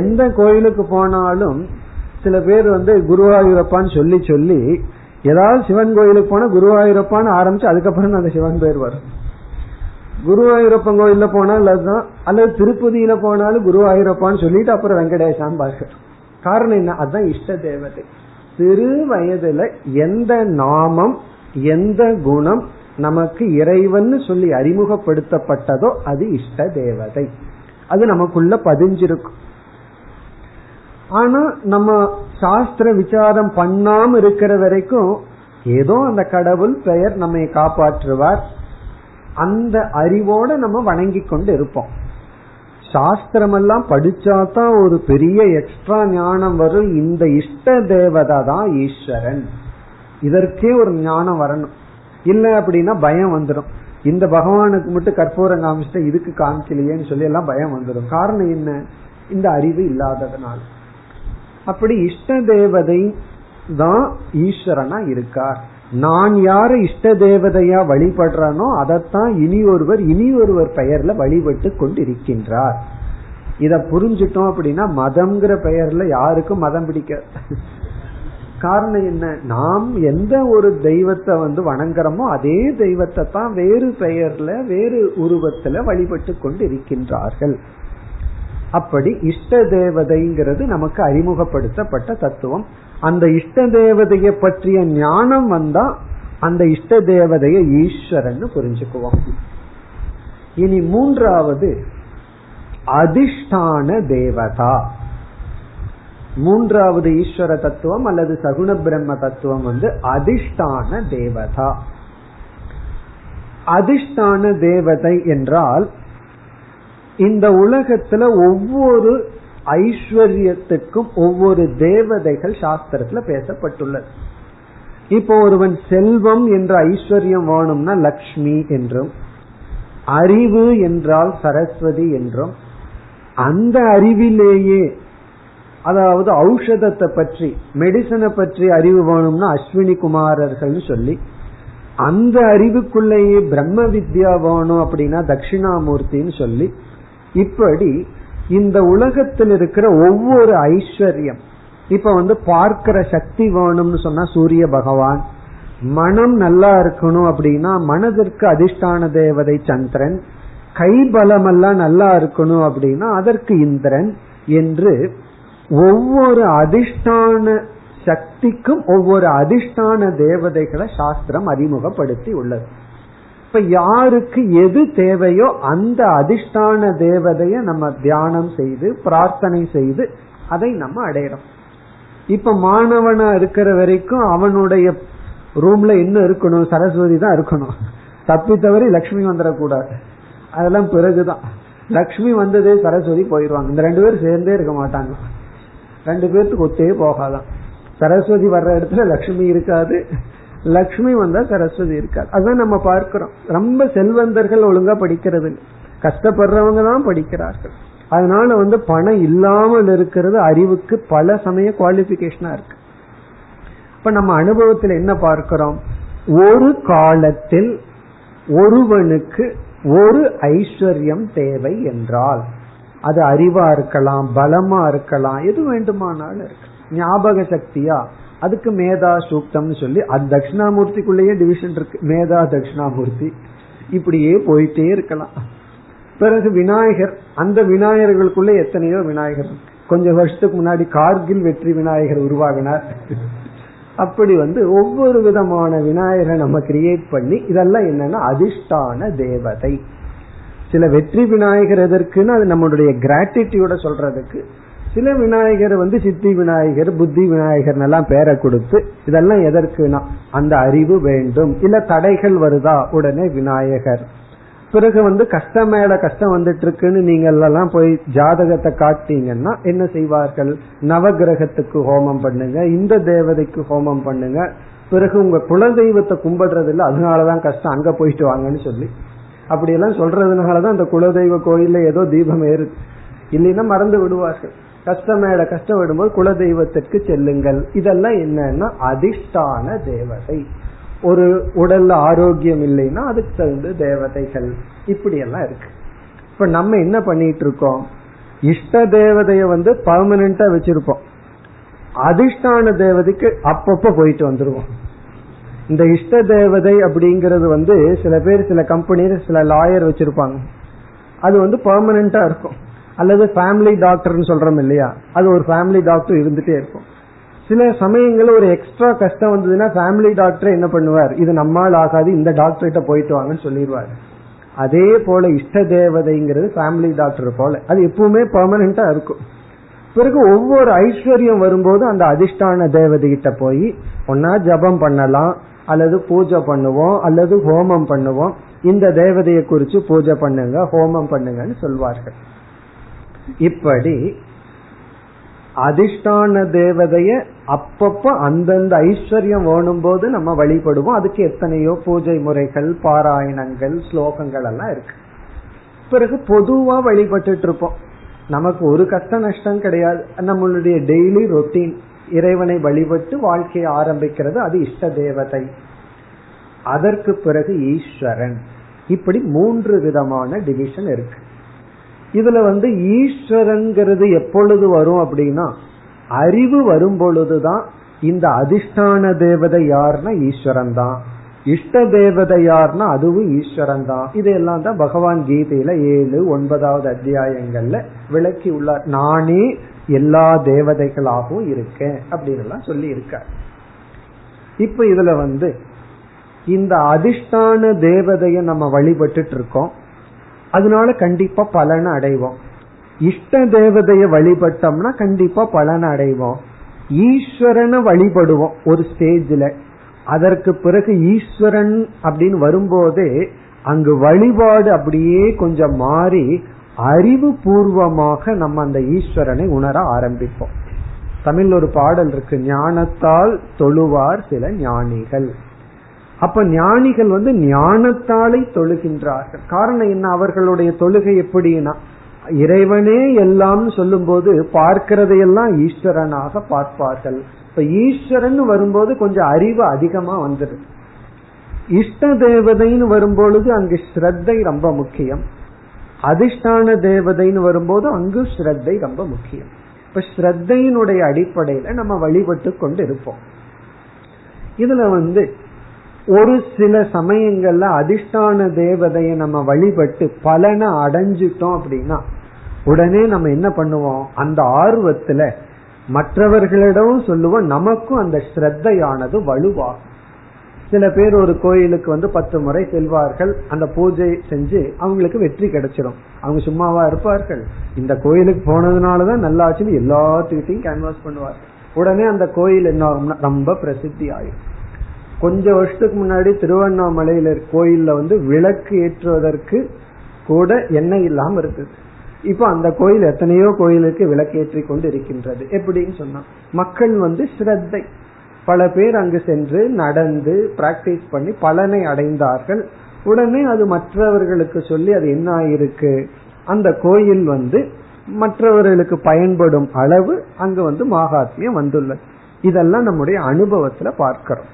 எந்த கோயிலுக்கு போனாலும் சில பேர் வந்து குருவாயூரப்பான்னு சொல்லி சொல்லி ஏதாவது சிவன் கோயிலுக்கு போனா குருவாயூரப்பான்னு ஆரம்பிச்சு அதுக்கப்புறம் அந்த சிவன் பேர் வரும். குருவாயூரப்பன் கோயில்ல போனாலும் அல்லது திருப்பதியில போனாலும் குருவாயூரப்பான்னு சொல்லிட்டு அப்புறம் வெங்கடேசான் பார்க்கிறார். காரணம் என்ன, அதுதான் இஷ்ட தேவதை. சிறு வயதுல எந்த நாமம் எந்த குணம் நமக்கு இறைவன் சொல்லி அறிமுகப்படுத்தப்பட்டதோ அது இஷ்ட தேவதை, அது நமக்குள்ள பதிஞ்சிருக்கும். ஆனா நம்ம சாஸ்திர விசாரம் பண்ணாம இருக்கிற வரைக்கும் ஏதோ அந்த கடவுள் பெயர் நம்மை காப்பாற்றுவார் அந்த அறிவோட நம்ம வணங்கி கொண்டு இருப்போம். சாஸ்திரம் எல்லாம் படிச்சாதான் ஒரு பெரிய எக்ஸ்ட்ரா ஞானம் வரும். இந்த இஷ்ட தேவதா தான் ஈஸ்வரன், இதற்கே ஒரு ஞானம் வரணும். இல்ல அப்படின்னா பயம் வந்துடும், இந்த பகவானுக்கு மட்டும் கற்பூரம் காமிச்சிட்டு இதுக்கு காமிக்கலையேன்னு சொல்லி எல்லாம் பயம் வந்துடும். காரணம் என்ன, இந்த அறிவு இல்லாததுனால. அப்படி இஷ்ட தேவதை தான் ஈஸ்வரனா இருக்கார். நான் யார இஷ்ட தேவதையா வழிபடுறனோ அதத்தான் இனி ஒருவர் பெயர்ல வழிபட்டு கொண்டு இருக்கின்றார். இத புரிஞ்சிட்டோம் அப்படின்னா மதம்ங்கிற பெயர்ல யாருக்கும் மதம் பிடிக்காது. காரணம் என்ன, நாம் எந்த ஒரு தெய்வத்தை வந்து வணங்குறோமோ அதே தெய்வத்தை தான் வேறு பெயர்ல வேறு உருவத்துல வழிபட்டு கொண்டு இருக்கின்றார்கள். அப்படி இஷ்ட தேவதைங்கிறது நமக்கு அறிமுகப்படுத்தப்பட்ட தத்துவம். அந்த இஷ்ட தேவதையை பற்றிய ஞானம் வந்தா அந்த இஷ்ட தேவதையை ஈஸ்வரன்னு புரிஞ்சுக்குவோம். இனி மூன்றாவது அதிஷ்டான தேவதா. மூன்றாவது ஈஸ்வர தத்துவம் அல்லது சகுண பிரம்ம தத்துவம் வந்து அதிஷ்டான தேவதா. அதிஷ்டான தேவதை என்றால் இந்த உலகத்துல ஒவ்வொரு ஐஸ்வர்யத்துக்கும் ஒவ்வொரு தேவதைகள் சாஸ்திரத்துல பேசப்பட்டுள்ளது. இப்போ ஒருவன் செல்வம் என்ற ஐஸ்வர்யம் வேணும்னா லக்ஷ்மி என்றும், அறிவு என்றால் சரஸ்வதி என்றும், அந்த அறிவிலேயே அதாவது ஔஷதத்தை பற்றி மெடிசனை பற்றி அறிவு வேணும்னா அஸ்வினி குமாரர்கள் சொல்லி, அந்த அறிவுக்குள்ளேயே பிரம்ம வித்யா வேணும் அப்படின்னா தட்சிணாமூர்த்தின்னு சொல்லி, இப்படி இந்த உலகத்தில் இருக்கிற ஒவ்வொரு ஐஸ்வர்யம் இப்ப வந்து பார்க்கிற சக்தி வேணும்னு சொன்னா சூரிய பகவான், மனம் நல்லா இருக்கணும் அப்படின்னா மனதிற்கு அதிஷ்டான தேவதை சந்திரன், கை பலமெல்லாம் நல்லா இருக்கணும் அப்படின்னா அதற்கு இந்திரன் என்று ஒவ்வொரு அதிஷ்டான சக்திக்கும் ஒவ்வொரு அதிஷ்டான தேவதைகளை சாஸ்திரம் அறிமுகப்படுத்தி உள்ளது. இப்ப யாருக்கு எது தேவையோ அந்த அதிஷ்டான தேவதைய நம்ம தியானம் செய்து பிரார்த்தனை செய்து அதை நம்ம அடையறோம். இப்ப மாணவனா இருக்கிற வரைக்கும் அவனுடைய ரூம்ல என்ன இருக்கணும், சரஸ்வதி தான் இருக்கணும், தப்பி தவறி லட்சுமி வந்துடக்கூடாது. அதெல்லாம் பிறகுதான், லட்சுமி வந்ததே சரஸ்வதி போயிடுவாங்க, இந்த ரெண்டு பேரும் சேர்ந்தே இருக்க மாட்டாங்க, ரெண்டு பேர்த்துக்கு ஒத்தே போகாதான். சரஸ்வதி வர்ற இடத்துல லட்சுமி இருக்காது, லட்சுமி வந்தா சரஸ்வதி இருக்காது. அதான் நம்ம பார்க்கிறோம், ரொம்ப செல்வந்தர்கள் ஒழுங்கா படிக்கிறது, கஷ்டப்படுறவங்க தான் படிக்கிறார்கள். அதனால வந்து பணம் இல்லாமல் இருக்கிறது அறிவுக்கு பல சமய குவாலிபிகேஷனா இருக்கு. இப்ப நம்ம அனுபவத்துல என்ன பார்க்கிறோம், ஒரு காலத்தில் ஒருவனுக்கு ஒரு ஐஸ்வர்யம் தேவை என்றால் அது அறிவா இருக்கலாம், பலமா இருக்கலாம், எது வேண்டுமானாலும் இருக்கு, ஞாபக சக்தியா, அதுக்கு மேதா சூக்தம்னு சொல்லி அது தட்சிணாமூர்த்திக்குள்ளேயே டிவிஷன் இருக்கு, மேதா தட்சிணாமூர்த்தி, இப்படியே போயிட்டே இருக்கலாம். பிறகு விநாயகர், அந்த விநாயகர்களுக்குள்ளே எத்தனையோ விநாயகர். கொஞ்சம் வருஷத்துக்கு முன்னாடி கார்கில் வெற்றி விநாயகர் உருவாகினார். அப்படி வந்து ஒவ்வொரு விதமான விநாயகரை நம்ம கிரியேட் பண்ணி, இதெல்லாம் என்னன்னா அதிஷ்டான தேவதை. சில வெற்றி விநாயகர் எதற்குன்னு அது நம்மளுடைய கிராட்டிடியூட சொல்றதுக்கு, சில விநாயகர் வந்து சித்தி விநாயகர் புத்தி விநாயகர் எல்லாம் பேரை கொடுத்து, இதெல்லாம் எதற்குனா அந்த அறிவு வேண்டும், இல்ல தடைகள் வருதா உடனே விநாயகர். பிறகு வந்து கஷ்டம் மேல கஷ்டம் வந்துட்டு இருக்குன்னு நீங்க எல்லாம் போய் ஜாதகத்தை காட்டீங்கன்னா என்ன செய்வார்கள், நவகிரகத்துக்கு ஹோமம் பண்ணுங்க, இந்த தேவதைக்கு ஹோமம் பண்ணுங்க, பிறகு உங்க குலதெய்வத்தை கும்பிடுறது இல்லை அதனாலதான் கஷ்டம், அங்க போயிட்டு வாங்கன்னு சொல்லி, அப்படியெல்லாம் சொல்றதுனாலதான் அந்த குலதெய்வ கோயில்ல ஏதோ தீபம் ஏறுது, இல்லைன்னா மறந்து விடுவார்கள். கஷ்டம் மேல கஷ்டம் விடும்போது குலதெய்வத்திற்கு செல்லுங்கள். இதெல்லாம் என்னன்னா அதிஷ்டான தேவதை. ஒரு உடல்ல ஆரோக்கியம் இல்லைன்னா அதுக்கு தகுந்த தேவதைகள், இப்படி எல்லாம் இருக்கு. இப்ப நம்ம என்ன பண்ணிட்டு இருக்கோம், இஷ்ட தேவதைய வந்து பர்மனண்டா வச்சிருப்போம், அதிஷ்டான தேவதைக்கு அப்பப்ப போயிட்டு வந்துருவோம். இந்த இஷ்ட தேவதை அப்படிங்கறது வந்து சில பேர் சில கம்பெனியில சில லாயர் வச்சிருப்பாங்க, அது வந்து பர்மனண்டா இருக்கும், அல்லது ஃபேமிலி டாக்டர்னு சொல்றோம் இல்லையா, அது ஒரு ஃபேமிலி டாக்டர் இருந்துட்டே இருக்கும். சில சமயங்கள்ல ஒரு எக்ஸ்ட்ரா கஷ்டம் வந்ததுன்னா ஃபேமிலி டாக்டர் என்ன பண்ணுவார், இது நம்மால் ஆகாது இந்த டாக்டர்கிட்ட போயிட்டு வாங்கன்னு சொல்லிடுவார். அதே போல இஷ்ட தேவதைங்கிறது ஃபேமிலி டாக்டர் போல, அது எப்பவுமே பெர்மனண்டா இருக்கும். பிறகு ஒவ்வொரு ஐஸ்வர்யம் வரும்போது அந்த அதிஷ்டான தேவதைகிட்ட போய் ஒன்னா ஜபம் பண்ணலாம், அல்லது பூஜை பண்ணுவோம், அல்லது ஹோமம் பண்ணுவோம், இந்த தேவதையை குறிச்சு பூஜை பண்ணுங்க ஹோமம் பண்ணுங்கன்னு சொல்வார்கள். இப்படி அதிஷ்டான தேவதைய அப்பப்ப அந்தந்த ஐஸ்வர்யம் வேணும் போது நம்ம வழிபடுவோம், அதுக்கு எத்தனையோ பூஜை முறைகள் பாராயணங்கள் ஸ்லோகங்கள் எல்லாம் இருக்கு. பிறகு பொதுவா வழிபட்டு இருப்போம், நமக்கு ஒரு கஷ்ட நஷ்டம் கிடையாது, நம்மளுடைய டெய்லி ரொட்டீன் இறைவனை வழிபட்டு வாழ்க்கையை ஆரம்பிக்கிறது, அது இஷ்ட தேவதை. அதற்கு பிறகு ஈஸ்வரன், இப்படி மூன்று விதமான டிவிஷன் இருக்கு. இதுல வந்து ஈஸ்வரன்கிறது எப்பொழுது வரும் அப்படின்னா, அறிவு வரும் பொழுதுதான் இந்த அதிஷ்டான தேவதை யார்னா ஈஸ்வரன் தான், இஷ்ட தேவதை யார்னா அதுவும் ஈஸ்வரன் தான். இதெல்லாம் தான் பகவான் கீதையில 7, 9வது அத்தியாயங்கள்ல விளக்கி உள்ளார். நானே எல்லா தேவதைகளாகவும் இருக்கேன் அப்படின்னு எல்லாம் சொல்லி இருக்கார். இப்ப இதுல வந்து இந்த அதிஷ்டான தேவதையை நம்ம வழிபட்டுட்டு இருக்கோம், அதனால கண்டிப்பா பலனை அடைவோம். இஷ்ட தேவதைய வழிபட்டோம்னா கண்டிப்பா பலனை அடைவோம். ஈஸ்வரனை வழிபடுவோம் ஒரு ஸ்டேஜ்ல, அதற்கு பிறகு ஈஸ்வரன் அப்படின்னு வரும்போது அங்கு வழிபாடு அப்படியே கொஞ்சம் மாறி அறிவு பூர்வமாக நம்ம அந்த ஈஸ்வரனை உணர ஆரம்பிப்போம். தமிழ்ல ஒரு பாடல் இருக்கு, ஞானத்தால் தொழுவார் சில ஞானிகள். அப்ப ஞானிகள் வந்து ஞானத்தாலே தொழுகின்றார்கள். காரணம் என்ன, அவர்களுடைய தொழுகை எப்படின்னா இறைவனே எல்லாம் சொல்லும் போது பார்க்கிறதையெல்லாம் ஈஸ்வரனாக பார்ப்பார்கள். இப்ப ஈஸ்வரன் வரும்போது கொஞ்சம் அறிவு அதிகமா வந்துடும். இஷ்ட தேவதைன்னு வரும்பொழுது அங்கு ஸ்ரத்தை ரொம்ப முக்கியம், அதிஷ்டான தேவதைன்னு வரும்போது அங்கு ஸ்ரத்தை ரொம்ப முக்கியம். இப்ப ஸ்ரத்தையினுடைய அடிப்படையில நம்ம வழிபட்டு கொண்டு இருப்போம். இதுல ஒரு சில சமயங்கள்ல அதிஷ்டான தேவதையை நம்ம வழிபட்டு பலனை அடைஞ்சிட்டோம் அப்படின்னா உடனே நம்ம என்ன பண்ணுவோம், அந்த ஆர்வத்துல மற்றவர்களிடமும் சொல்லுவோம், நமக்கும் அந்த ஸ்ரத்தையானது வலுவாகும். சில பேர் ஒரு கோயிலுக்கு 10 முறை செல்வார்கள், அந்த பூஜை செஞ்சு அவங்களுக்கு வெற்றி கிடைச்சிடும். அவங்க சும்மாவா இருப்பார்கள், இந்த கோயிலுக்கு போனதுனாலதான் நல்லா ஆச்சுன்னு எல்லாத்துக்கிட்டையும் கேன்வாஸ் பண்ணுவார்கள். உடனே அந்த கோயில் என்ன ஆகும்னா ரொம்ப பிரசித்தி ஆயிடும். கொஞ்சம் வருஷத்துக்கு முன்னாடி திருவண்ணாமலையில கோயில்ல விளக்கு ஏற்றுவதற்கு கூட எண்ணெய் இல்லாம இருக்குது. இப்ப அந்த கோயில் எத்தனையோ கோயிலுக்கு விளக்கேற்றி கொண்டு இருக்கின்றது. எப்படின்னு சொன்னா மக்கள் ஸ்ரத்தை, பல பேர் அங்கு சென்று நடந்து பிராக்டிஸ் பண்ணி பலனை அடைந்தார்கள். உடனே அது மற்றவர்களுக்கு சொல்லி அது என்ன ஆயிருக்கு, அந்த கோயில் மற்றவர்களுக்கு பயன்படும் அளவு அங்கு மகாத்மியம் வந்துள்ளது. இதெல்லாம் நம்முடைய அனுபவத்துல பார்க்கிறோம்.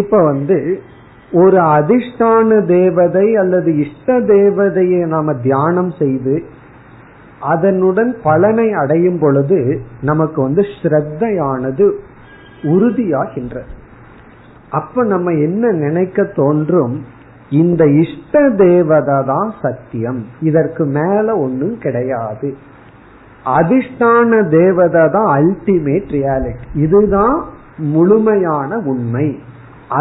இப்ப ஒரு அதிஷ்டான தேவதை அல்லது இஷ்ட தேவதையை நாம தியானம் செய்து அதனுடன் பலனை அடையும் பொழுது நமக்கு ஸ்ரத்தையானது உறுதியாகின்ற. அப்ப நம்ம என்ன நினைக்க தோன்றும், இந்த இஷ்ட தேவதை தான் சத்தியம், இதற்கு மேல ஒன்னும் கிடையாது, அதிஷ்டான தேவதை தான் அல்டிமேட் ரியாலிட்டி, இதுதான் முழுமையான உண்மை,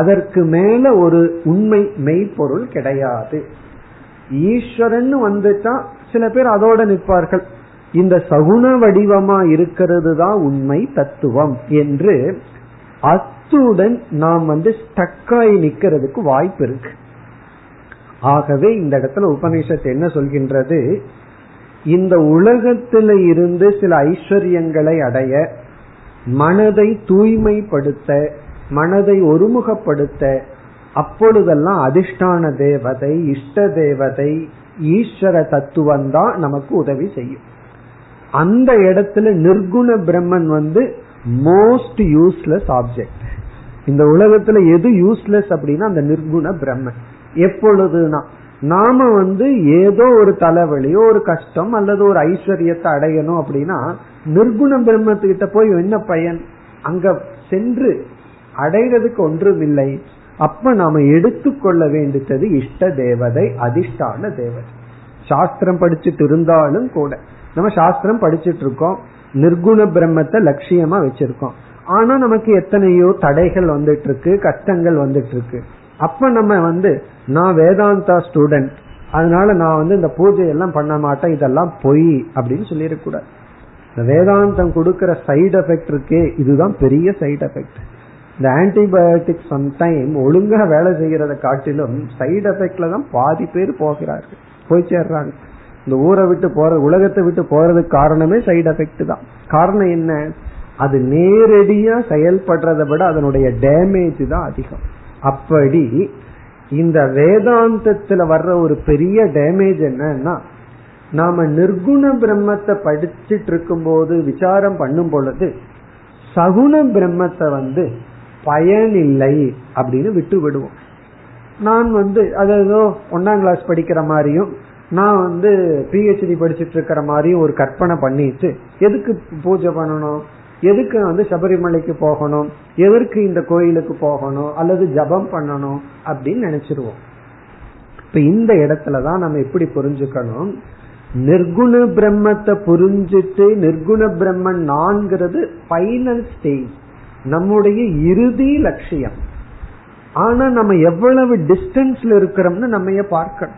அதற்கு மேல ஒரு உண்மை மெய்ப்பொருள் கிடையாது. ஈஸ்வரன் வந்துட்டா சில பேர் அதோட நிற்பார்கள், இந்த சகுண வடிவமா இருக்கிறது தான் உண்மை தத்துவம் என்று அத்துடன் நாம் ஸ்டக்காய் நிக்கிறதுக்கு வாய்ப்பு இருக்கு. ஆகவே இந்த இடத்துல உபநிஷத்து என்ன சொல்கின்றது, இந்த உலகத்தில இருந்து சில ஐஸ்வர்யங்களை அடைய, மனதை தூய்மைப்படுத்த, மனதை ஒருமுகப்படுத்த, அப்பொழுதெல்லாம் அதிஷ்டான தேவதை, இஷ்ட தேவதை, ஈஸ்வர தத்துவம்தான் நமக்கு உதவி செய்யும். அந்த இடத்துல நிர்குண பிரம்மன் மோஸ்ட் யூஸ்லெஸ் ஆப்ஜெக்ட். இந்த உலகத்துல எது யூஸ்லெஸ் அப்படின்னா அந்த நிர்குண பிரம்மன். எப்பொழுதுனா நாம ஏதோ ஒரு தலைவலியோ ஒரு கஷ்டம் அல்லது ஒரு ஐஸ்வர்யத்தை அடையணும் அப்படின்னா நிர்குண பிரம்மத்துக்கிட்ட போய் என்ன பயன், அங்க சென்று அடைகிறதுக்கு ஒன்றும் இல்லை. அப்ப நாம எடுத்துக்கொள்ள வேண்டியது இஷ்ட தேவதை, அதிஷ்டான தேவதை. சாஸ்திரம் படிச்சுட்டு இருந்தாலும் கூட நம்ம சாஸ்திரம் படிச்சுட்டு இருக்கோம், நிர்குண பிரம்மத்தை லட்சியமா வச்சிருக்கோம், ஆனா நமக்கு எத்தனையோ தடைகள் வந்துட்டு இருக்கு, கஷ்டங்கள் வந்துட்டு இருக்கு. அப்ப நம்ம நான் வேதாந்தா ஸ்டூடெண்ட், அதனால நான் இந்த பூஜை எல்லாம் பண்ண மாட்டேன், இதெல்லாம் பொய் அப்படின்னு சொல்லிடக்கூடாது. வேதாந்தம் கொடுக்கற சைடு எஃபெக்ட் இருக்கே, இதுதான் பெரிய சைடு எஃபெக்ட். இந்த ஆன்டிபயோட்டிக் சம்டைம் ஒழுங்கா வேலை செய்யறத காட்டிலும் சைடு எஃபெக்ட்ல தான் பாதி பேர் போகிறார்கள், போய் சேர்றாங்க. இந்த ஊரை விட்டு போற, உலகத்தை விட்டு போறதுக்கு காரணமே சைடு எஃபெக்ட் தான். காரணம் என்ன, அது நேரடியா செயல்படுறதை விட அதனுடைய டேமேஜ் தான் அதிகம். அப்படி இந்த வேதாந்தத்துல வர்ற ஒரு பெரிய டேமேஜ் என்னன்னா, நாம நிர்குண பிரம்மத்தை படிச்சுட்டு இருக்கும் போது விசாரம் பண்ணும் பொழுது சகுண பிரம்மத்தை பயனில்லை அப்படின்னு விட்டு விடுவோம். நான் அது ஏதோ 1ஆம் கிளாஸ் படிக்கிற மாதிரியும் நான் பிஹெச்டி படிச்சுட்டு இருக்கிற மாதிரியும் ஒரு கற்பனை பண்ணிட்டு, எதுக்கு பூஜை பண்ணணும், எதுக்கு சபரிமலைக்கு போகணும், எதற்கு இந்த கோயிலுக்கு போகணும் அல்லது ஜபம் பண்ணணும் அப்படின்னு நினைச்சிருவோம். இப்ப இந்த இடத்துலதான் நம்ம எப்படி புரிஞ்சுக்கணும், நிர்குண பிரம்மத்தை புரிஞ்சுட்டு நிர்குண பிரம்மன் நான்கிறது ஃபைனல் ஸ்டேஜ், நம்முடைய இறுதி லட்சியம். ஆனா நம்ம எவ்வளவு டிஸ்டன்ஸ்ல இருக்கிறோம்னு நம்ம பார்க்கணும்.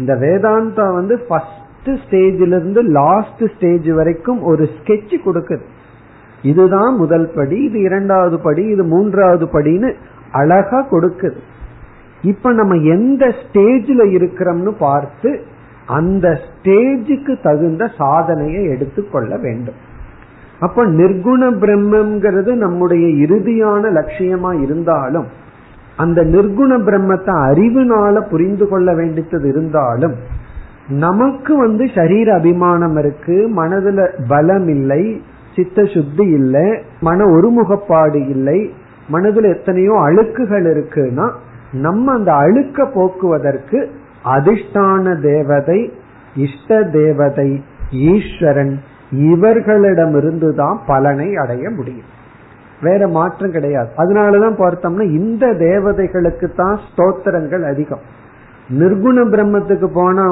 இந்த வேதாந்தா ஃபர்ஸ்ட் ஸ்டேஜ்ல இருந்து லாஸ்ட் ஸ்டேஜ் வரைக்கும் ஒரு ஸ்கெட்ச் கொடுக்குது. இதுதான் முதல் படி, இது 2வது படி, இது 3வது படின்னு அழகா கொடுக்குது. இப்ப நம்ம எந்த ஸ்டேஜ்ல இருக்கிறோம்னு பார்த்து அந்த ஸ்டேஜுக்கு தகுந்த சாதனையை எடுத்துக்கொள்ள வேண்டும். அப்ப நிர்குண பிரம்மங்கிறது நம்முடைய இறுதியான லட்சியமா இருந்தாலும், அந்த நிர்குண பிரம்மத்தை அறிவுனால புரிந்து கொள்ள வேண்டியது இருந்தாலும், நமக்கு சரீர அபிமானம் இருக்கு, மனதுல பலம் இல்லை, சித்த சுத்தி இல்லை, மன ஒருமுகப்பாடு இல்லை, மனதுல எத்தனையோ அழுக்குகள் இருக்குன்னா நம்ம அந்த அழுக்க போக்குவதற்கு அதிஷ்டான தேவதை, இஷ்ட தேவதை, ஈஸ்வரன், இவர்களிடமிருந்து தான் பலனை அடைய முடியும், வேற மாற்றம் கிடையாது. அதனாலதான் பார்த்தோம்னா இந்த தேவதைகளுக்கு தான் ஸ்தோத்திரங்கள் அதிகம். நிர்குண பிரம்மத்துக்கு போனா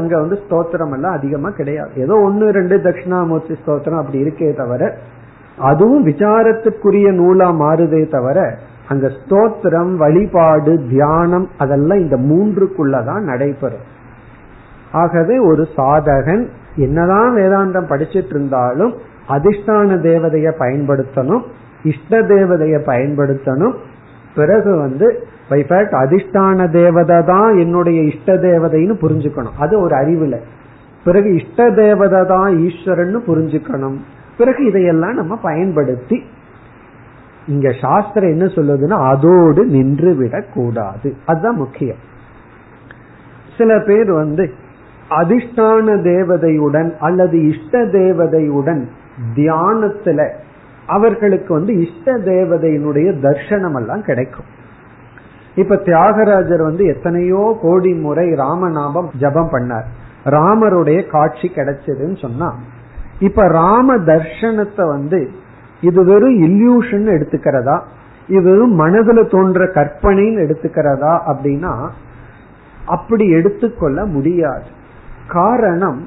அங்க ஸ்தோத்திரம் எல்லாம் அதிகமா கிடையாது, ஏதோ ஒன்னு ரெண்டு தட்சிணாமூர்த்தி ஸ்தோத்திரம் அப்படி இருக்கே தவிர, அதுவும் விசாரத்துக்குரிய நூலா மாறுதே தவிர அங்க ஸ்தோத்திரம், வழிபாடு, தியானம் அதெல்லாம் இந்த மூன்றுக்குள்ளதான் நடைபெறும். ஆகவே ஒரு சாதகன் என்னதான் வேதாந்தம் படிச்சிட்டு இருந்தாலும் அதிஷ்டான தேவதைய பயன்படுத்தணும், இஷ்ட தேவதைய பயன்படுத்தணும். பிறகு அதிஷ்டான தேவதை தான் என்னுடைய இஷ்ட தேவதைன்னு புரிஞ்சுக்கணும், அது ஒரு அறிவுல. பிறகு இஷ்ட தேவதை தான் ஈஸ்வரன் புரிஞ்சுக்கணும். பிறகு இதையெல்லாம் நம்ம பயன்படுத்தி, இங்க சாஸ்திரம் என்ன சொல்லுதுன்னா அதோடு நின்று விடக் கூடாது, அதுதான் முக்கியம். சில பேர் அதிஷ்டான தேவதையுடன் அல்லது இஷ்ட தேவதையுடன் தியானத்துல அவர்களுக்கு இஷ்ட தேவதையினுடைய தர்சனம் எல்லாம் கிடைக்கும். இப்ப தியாகராஜர் எத்தனையோ கோடி முறை ராமநாமம் ஜபம் பண்ணார், ராமருடைய காட்சி கிடைச்சதுன்னு சொன்னா, இப்ப ராம தர்சனத்தை இது வெறும் இல்யூஷன் எடுத்துக்கிறதா, இது வெறும் மனதுல தோன்ற கற்பனைன்னு எடுத்துக்கிறதா அப்படின்னா அப்படி எடுத்துக்கொள்ள முடியாது. காரணம்,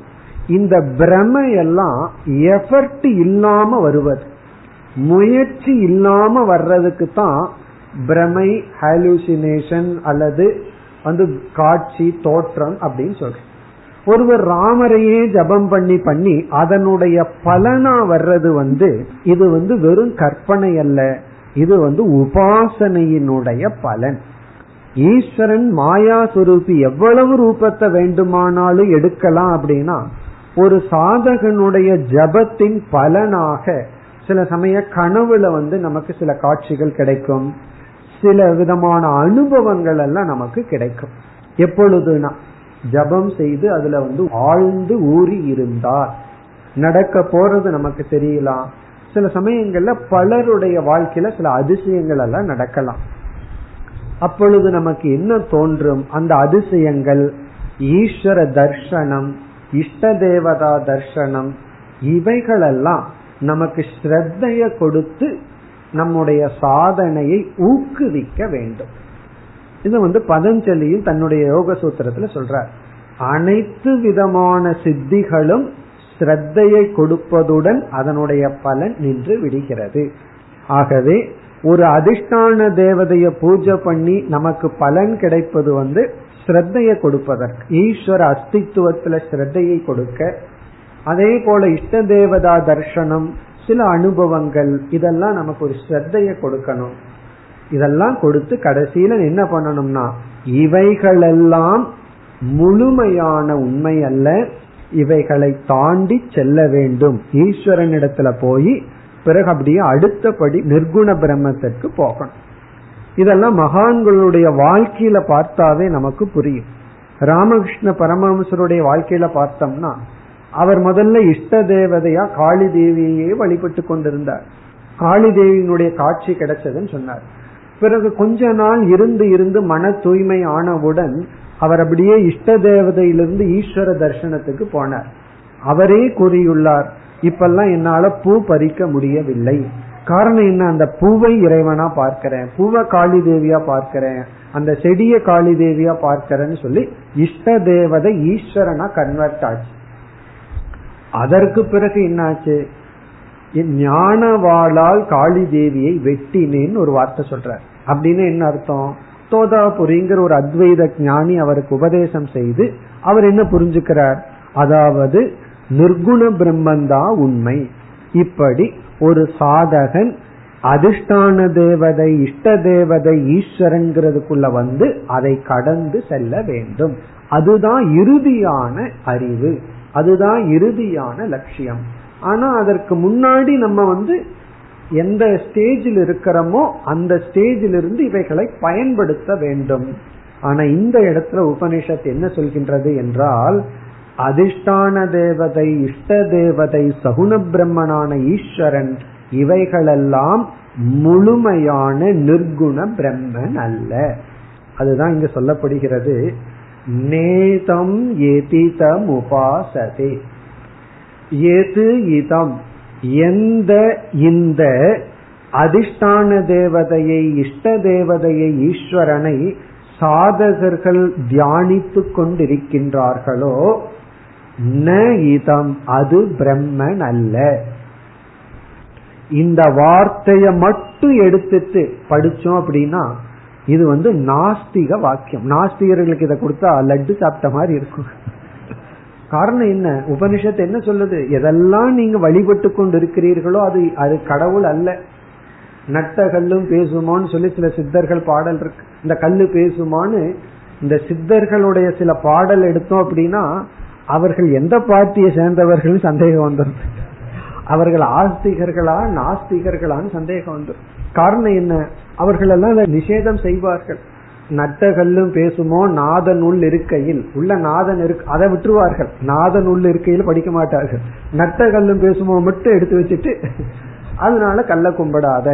இந்த பிரமையெல்லாம் எஃபர்ட் இல்லாம வருவது, முயற்சி இல்லாம வர்றதுக்கு தான் பிரமை, ஹாலுசினேஷன் அல்லது காட்சி, தோற்றம் அப்படின்னு சொல்றோம். ஒருவர் ராமரையே ஜபம் பண்ணி பண்ணி அதனுடைய பலனா வர்றது இது வெறும் கற்பனை அல்ல, இது உபாசனையினுடைய பலன். ஈஸ்வரன் மாயா சுரூபி, எவ்வளவு ரூபத்தை வேண்டுமானாலும் எடுக்கலாம் அப்படின்னா ஒரு சாதகனுடைய ஜபத்தின் பலனாக சில சமய கனவுல நமக்கு சில காட்சிகள் கிடைக்கும், சில விதமான அனுபவங்கள் எல்லாம் நமக்கு கிடைக்கும். எப்பொழுதுனா ஜபம் செய்து அதுல ஆழ்ந்து ஊறி இருந்தார். நடக்க போறது நமக்கு தெரியலாம், சில சமயங்கள்ல பலருடைய வாழ்க்கையில சில அதிசயங்கள் எல்லாம் நடக்கலாம். அப்பொழுது நமக்கு என்ன தோன்றும்? அந்த அதிசயங்கள் ஈஸ்வர தர்சனம், இஷ்ட தேவதா தர்சனம், இவைகளெல்லாம் நமக்கு ஸ்ரத்தைய கொடுத்து நம்முடைய சாதனையை ஊக்குவிக்க வேண்டும். இது பதஞ்சலியும் தன்னுடைய யோக சூத்திரத்துல சொல்றார், அனைத்து விதமான சித்திகளும் ஸ்ரத்தையை கொடுப்பதுடன் அதனுடைய பலன் நின்று விடுகிறது. ஆகவே ஒரு அதிஷ்டான தேவதைய பூஜை பண்ணி நமக்கு பலன் கிடைப்பது ஸ்ரத்தையை கொடுப்பதற்கு, ஈஸ்வர அஸ்தித்துவத்துல ஸ்ரத்தையை கொடுக்க. அதே போல இஷ்ட தேவதா தர்சனம், சில அனுபவங்கள், இதெல்லாம் நமக்கு ஒரு ஸ்ரத்தையை கொடுக்கணும். இதெல்லாம் கொடுத்து கடைசியில என்ன பண்ணணும்னா இவைகளெல்லாம் முழுமையான உண்மை அல்ல, இவைகளை தாண்டி செல்ல வேண்டும், ஈஸ்வரனிடத்துல போய் பிறகு அப்படியே அடுத்தபடி நிர்குண பிரம்மத்திற்கு போகணும். இதெல்லாம் மகான்களுடைய வாழ்க்கையில பார்த்தாவே நமக்கு புரியும். ராமகிருஷ்ண பரமஹம்சருடைய வாழ்க்கையில பார்த்தோம்னா அவர் முதல்ல இஷ்ட தேவதையா காளி தேவியையே வழிபட்டு கொண்டிருந்தார், காளி தேவியினுடைய காட்சி கிடைச்சதுன்னு சொன்னார். பிறகு கொஞ்ச நாள் இருந்து இருந்து மன தூய்மை ஆனவுடன் அவர் அப்படியே இஷ்ட தேவதையிலிருந்து ஈஸ்வர தர்சனத்துக்கு போனார். அவரே கூறியுள்ளார், இப்பெல்லாம் என்னால பூ பறிக்க முடியவில்லை, காரணம் என்ன, அந்த பூவை இறைவனா பார்க்கிறேன், பூவை காளி தேவியா பார்க்கிறேன், அந்த செடிய காளி தேவியா பார்க்கிறேன்னு சொல்லி இஷ்ட தேவதை ஈஸ்வரனா கன்வெர்ட் ஆச்சு. அதற்கு பிறகு என்னாச்சு, ஞானவாளால் காளி தேவியை வெட்டினேன்னு ஒரு வார்த்தை சொல்றார். அப்படின்னு என்ன அர்த்தம், தோதாபுரிங்கிற ஒரு அத்வைத ஞானி அவருக்கு உபதேசம் செய்து அவர் என்ன புரிஞ்சுக்கிறார், அதாவது நிர்குண பிரம்மந்தா உண்மை. இப்படி ஒரு சாதகன் அதிஷ்டான தேவதை, இஷ்ட தேவதை, ஈஸ்வரன்கிறதுக்குள்ள அதை கடந்து செல்ல வேண்டும். அதுதான் இறுதியான அறிவு, அதுதான் இறுதியான லட்சியம். ஆனா அதற்கு முன்னாடி நம்ம எந்த ஸ்டேஜில் இருக்கிறோமோ அந்த ஸ்டேஜில் இருந்து இவைகளை பயன்படுத்த வேண்டும். ஆனா இந்த இடத்துல உபனிஷத் என்ன சொல்கின்றது என்றால், அதிஷ்டான தேவதை, இஷ்ட தேவதை, சகுண பிரம்மனான ஈஸ்வரன், இவைகளெல்லாம் முழுமையான நிர்குண பிரம்மன் அல்ல. அதுதான் இங்க சொல்லப்படுகிறது, நேதம் ஏதிதம் உபாசதே. எது இதம், எந்த இந்த அதிஷ்டான தேவதையை, இஷ்ட தேவதையை, ஈஸ்வரனை சாதகர்கள் தியானித்துக் கொண்டிருக்கின்றார்களோ, ந இதம் அது பிரம்மன் அல்ல. இந்த வார்த்தையை மட்டும் எடுத்துட்டு படிச்சோம் அப்படின்னா இது வந்து நாஸ்திக வாக்கியம். நாஸ்திகர்களுக்கு இதை கொடுத்தா லட்டு சாப்பிட்ட மாதிரி இருக்கும். காரணம் என்ன, உபனிஷத்து என்ன சொல்லுது, எதெல்லாம் நீங்க வழிபட்டு கொண்டு இருக்கிறீர்களோ அது அது கடவுள் அல்ல. நட்ட கல்லும் பேசுமான்னு சொல்லி சில சித்தர்கள் பாடல் இருக்கு. இந்த கல்லு பேசுமான்னு இந்த சித்தர்களுடைய சில பாடல் எடுத்தோம் அப்படின்னா அவர்கள் எந்த பார்ட்டியை சேர்ந்தவர்கள் சந்தேகம் வந்துடும். அவர்கள் ஆஸ்திகர்களா நாஸ்திகர்களான்னு சந்தேகம் வந்துடும். காரணம் என்ன, அவர்கள் எல்லாம் நிஷேதம் செய்வார்கள். நட்ட கல்லும் பேசுமோ நாதன் உள் இருக்கையில், உள்ள நாதன் இருக்கு அதை விட்டுருவார்கள். நாதன் உள்ள இருக்கையில் படிக்க மாட்டார்கள். நட்ட கல்லும் பேசுமோ மட்டும் எடுத்து வச்சுட்டு அதனால கல்ல கும்பிடாத.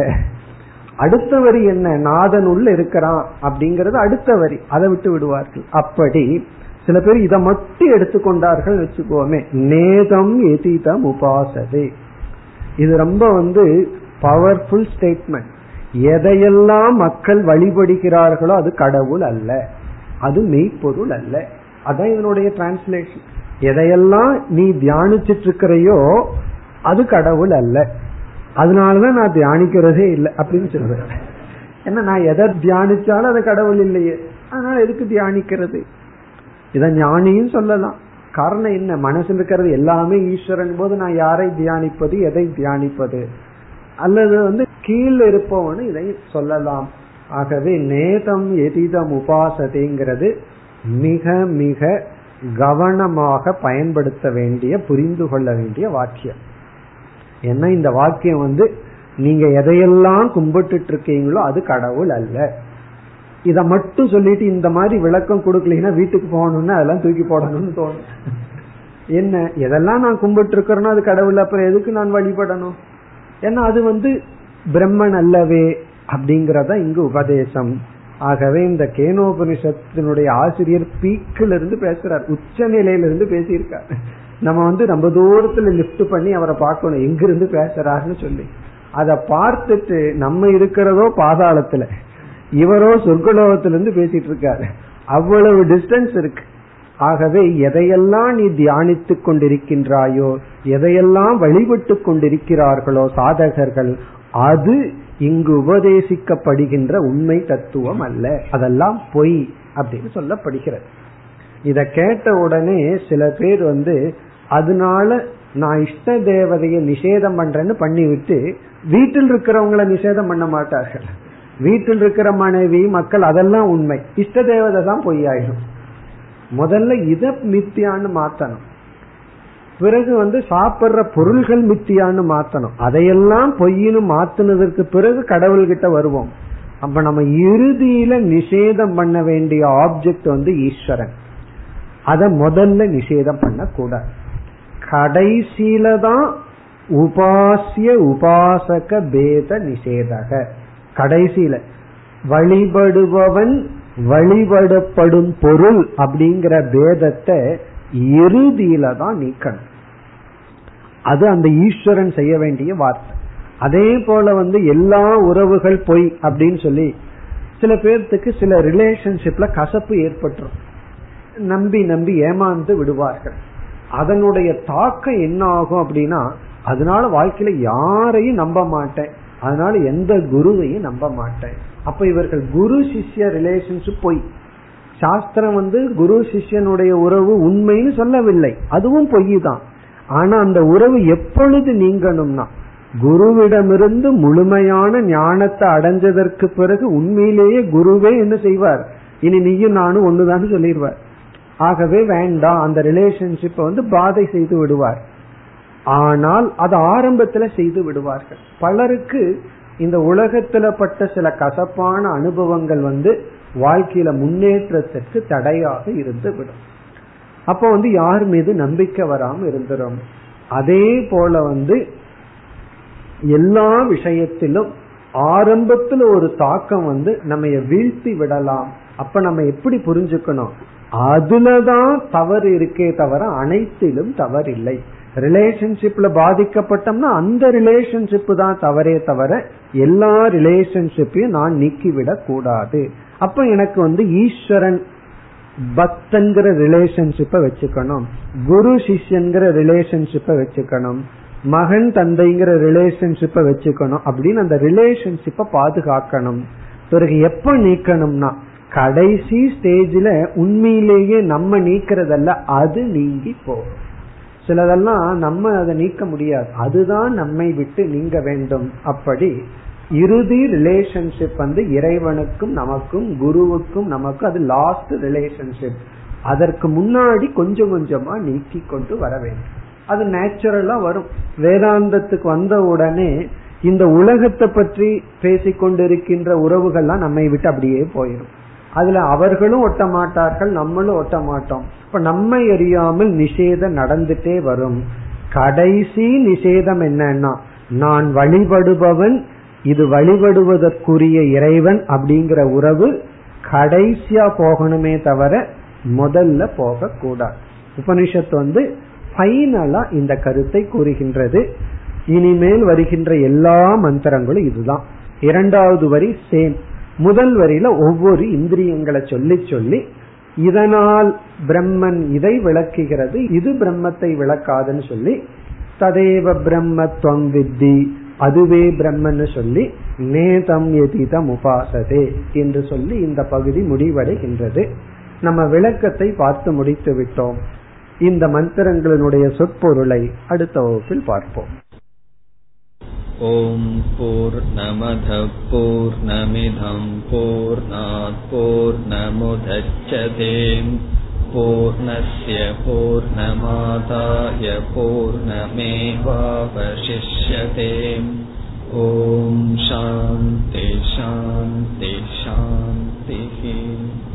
அடுத்த வரி என்ன, நாதன் உள்ள இருக்கிறான் அப்படிங்கறது அடுத்த வரி, அதை விட்டு விடுவார்கள். அப்படி சில பேர் இதை மட்டும் எடுத்துக்கொண்டார்கள் வச்சுக்கோமே. நேதம் எதிதம் உபாசதே, இது ரொம்ப வந்து பவர்ஃபுல் ஸ்டேட்மெண்ட். எதையெல்லாம் மக்கள் வழிபடுகிறார்களோ அது கடவுள் அல்ல, அது மெய்ப்பொருள் அல்ல. அதான் இதனுடைய டிரான்ஸ்லேஷன். எதையெல்லாம் நீ தியானிச்சிட்டு இருக்கிறையோ அது கடவுள் அல்ல, அதனாலதான் நான் தியானிக்கிறதே இல்லை அப்படின்னு சொல்றேன். ஏன்னா நான் எதை தியானிச்சாலும் அது கடவுள் இல்லையே, அதனால எதுக்கு தியானிக்கிறது. இத ஞானியும் சொல்லலாம். காரணம் என்ன, மனசில் இருக்கிறது எல்லாமே ஈஸ்வரன் போது நான் யாரை தியானிப்பது, எதை தியானிப்பது, அல்லது வந்து கீழே இருப்பவனு இதை சொல்லலாம். ஆகவே நேதம் எதிதம் உபாசதேங்கிறது மிக மிக கவனமாக பயன்படுத்த வேண்டிய, புரிந்து கொள்ள வேண்டிய வாக்கியம். ஏன்னா இந்த வாக்கியம் வந்து நீங்க எதையெல்லாம் கும்பிட்டு இருக்கீங்களோ அது கடவுள் அல்ல. இத மட்டும் சொல்லிட்டு இந்த மாதிரி விளக்கம் கொடுக்கலீங்கன்னா வீட்டுக்கு போகணும்னா அதெல்லாம் தூக்கி போடணும்னு தோணும். என்ன, எதெல்லாம் நான் கும்பிட்டு இருக்கிறேன்னா அது கடவுள், அப்புறம் எதுக்கு நான் வழிபடணும், ஏன்னா அது வந்து பிரம்மன் அல்லவே அப்படிங்கறத இங்கு உபதேசம். ஆகவே இந்த கேனோபனிஷத்தினுடைய ஆசிரியர் பீக்கில இருந்து பேசுறார், உச்ச நிலையிலிருந்து பேசியிருக்காரு. நம்ம வந்து ரொம்ப தூரத்துல லிப்ட் பண்ணி அவரை பார்க்கணும், எங்கிருந்து பேசுறாருன்னு சொல்லி. அதை பார்த்துட்டு நம்ம இருக்கிறதோ பாதாளத்துல, இவரோ சொர்க்கலோகத்திலிருந்து பேசிட்டு இருக்காரு, அவ்வளவு டிஸ்டன்ஸ் இருக்கு. ஆகவே எதையெல்லாம் நீ தியானித்து கொண்டிருக்கின்றாயோ, எதையெல்லாம் வழிபட்டு கொண்டிருக்கிறார்களோ சாதகர்கள், அது இங்கு உபதேசிக்கப்படுகின்ற உண்மை தத்துவம் அல்ல, அதெல்லாம் பொய் அப்படின்னு சொல்லப்படுகிறது. இத கேட்ட உடனே சில பேர் வந்து அதனால நான் இஷ்ட தேவதையை நிஷேதம் பண்றேன்னு பண்ணிவிட்டு வீட்டில் இருக்கிறவங்களை நிஷேதம் பண்ண மாட்டார்கள். வீட்டில் இருக்கிற மனைவி மக்கள் அதெல்லாம் உண்மை, இஷ்ட தேவதை தான் பொய்யாயிடும். முதல்ல இத மித்தியான்னு மாத்தணும், பிறகு வந்து சாப்பிடுற பொருள்கள் மித்தியான்னு மாத்தணும். அதையெல்லாம் பொய்னு மாத்தினதற்கு பிறகு கடவுள் கிட்ட வருவோம். அப்ப நம்ம இறுதியில நிஷேதம் பண்ண வேண்டிய ஆப்ஜெக்ட் வந்து ஈஸ்வரன். அத முதல்ல நிஷேதம் பண்ண கூடாது. கடைசியில தான் உபாசிய உபாசக பேத நிஷேதக, கடைசியில வழிபடுபவன் வழிபடப்படும் பொருள் அப்படிங்கிற பேதத்தை இறுதியில தான் நீக்கணும். அது அந்த ஈஸ்வரன் செய்ய வேண்டிய வார்த்தை. அதே போல வந்து எல்லா உறவுகள் பொய் அப்படின்னு சொல்லி சில பேர்த்துக்கு சில ரிலேஷன்ஷிப்ல கசப்பு ஏற்பட்டுரும், நம்பி நம்பி ஏமாந்து விடுவார்கள். அதனுடைய தாக்கம் என்ன ஆகும் அப்படின்னா, அதனால வாழ்க்கையில யாரையும் நம்ப மாட்டேன், அதனால எந்த குருவையும் நம்ப மாட்டேன். அப்ப இவர்கள் குரு சிஷ்ய ரிலேஷன்ஷிப் பொய். சாஸ்திரம் வந்து குரு சிஷ்யனுடைய உறவு உண்மைன்னு சொல்லவில்லை, அதுவும் பொய் தான். ஆனா அந்த உறவு எப்பொழுது நீங்கணும்னா, குருவிடமிருந்து முழுமையான ஞானத்தை அடைஞ்சதற்கு பிறகு உண்மையிலேயே குருவே என்ன செய்வார், இனி நீயும் நானும் ஒண்ணுதான் சொல்லிடுவார். ஆகவே வேண்டாம், அந்த ரிலேஷன்ஷிப்பை வந்து பாதை செய்து விடுவார். ஆனால் அது ஆரம்பத்துல செய்து விடுவார்கள். பலருக்கு இந்த உலகத்துல பட்ட சில கசப்பான அனுபவங்கள் வந்து வாழ்க்கையில முன்னேற்றத்திற்கு தடையாக இருந்து விடும். அப்ப வந்து யார் மீது நம்பிக்கை வராம இருந்துரும். அதே போல வந்து எல்லா விஷயத்திலும் ஆரம்பத்துல ஒரு தாக்கம் வந்து நம்ம வீழ்த்தி விடலாம். அப்ப நம்ம எப்படி புரிஞ்சுக்கணும், அதுலதான் தவறு இருக்கே தவிர அனைத்திலும் தவறு இல்லை. ரிலேஷன்ஷிப்ல பாதிக்கப்பட்டோம்னா அந்த ரிலேஷன்ஷிப் தான் தவறே தவிர எல்லா ரிலேஷன்ஷிப்பையும் நான் நீக்கிவிடக் கூடாது. அப்ப எனக்கு ஈஸ்வரன் பக்தங்கிற ரிலேஷன்ஷிப்பை வச்சுக்கணும், குரு சிஷ்யன்கிற ரிலேஷன்ஷிப்பை வச்சுக்கணும், மகன் தந்தைங்கிற ரிலேஷன்ஷிப்பை வச்சுக்கணும் அப்படின்னு அந்த ரிலேஷன்ஷிப்பை பாதுகாக்கணும். பிறகு எப்ப நீக்கணும்னா கடைசி ஸ்டேஜ்ல உண்மையிலேயே நம்ம நீக்கிறதல்ல, அது நீங்கி போகும். சிலதெல்லாம் நம்ம அதை நீக்க முடியாது, அதுதான் நம்மை விட்டு நீங்க வேண்டும். அப்படி இறுதி ரிலேஷன்ஷிப் இறைவனுக்கும் நமக்கும் குருவுக்கும் நமக்கும் அது லாஸ்ட் ரிலேஷன்ஷிப். அதற்கு முன்னாடி கொஞ்சம் கொஞ்சமா நீக்கி கொண்டு வர வேண்டும். அது நேச்சுரலா வரும். வேதாந்தத்துக்கு வந்த உடனே இந்த உலகத்தை பற்றி பேசிக்கொண்டிருக்கின்ற உறவுகள்லாம் நம்மை விட்டு அப்படியே போயிடும். அதுல அவர்களும் ஒட்ட மாட்டார்கள், நம்மளும் ஒட்ட மாட்டோம். இப்ப நம்ம எரியாமல் நிஷேதம் நடந்துட்டே வரும். கடைசி நிஷேதம் என்னன்னா நான் வழிபடுபவன், இது வழிபடுவதற்குரிய இறைவன் அப்படிங்கிற உறவு கடைசியா போகணுமே தவிர முதல்ல போக கூடாது. உபனிஷத்து ஃபைனலா இந்த கருத்தை கூறுகின்றது. இனிமேல் வருகின்ற எல்லா மந்திரங்களும் இதுதான். இரண்டாவது வரி சேம், முதல் வரியில ஒவ்வொரு இந்திரியங்களை சொல்லி சொல்லி இதனால் பிரம்மன் இதை விளக்குகிறது, இது பிரம்மத்தை விளக்காதுன்னு சொல்லி ததேவ பிரம்மத்வம் வித்தி அதுவே பிரம்மன்னு சொல்லி நேதம் யதிதம் உபாசதே என்று சொல்லி இந்த பகுதி முடிவடைகின்றது. நம்ம விளக்கத்தை பார்த்து முடித்து விட்டோம். இந்த மந்திரங்களினுடைய சொற்பொருளை அடுத்த வகுப்பில் பார்ப்போம். ஓம் பூர்ணமத் பூர்ணமிதம் பூர்ணாத் பூர்ணமுதச்யதே பூர்ணஸ்ய பூர்ணமாதாய பூர்ணமேவாவசிஷ்யதே. ஓம் சாந்தி சாந்தி சாந்தி.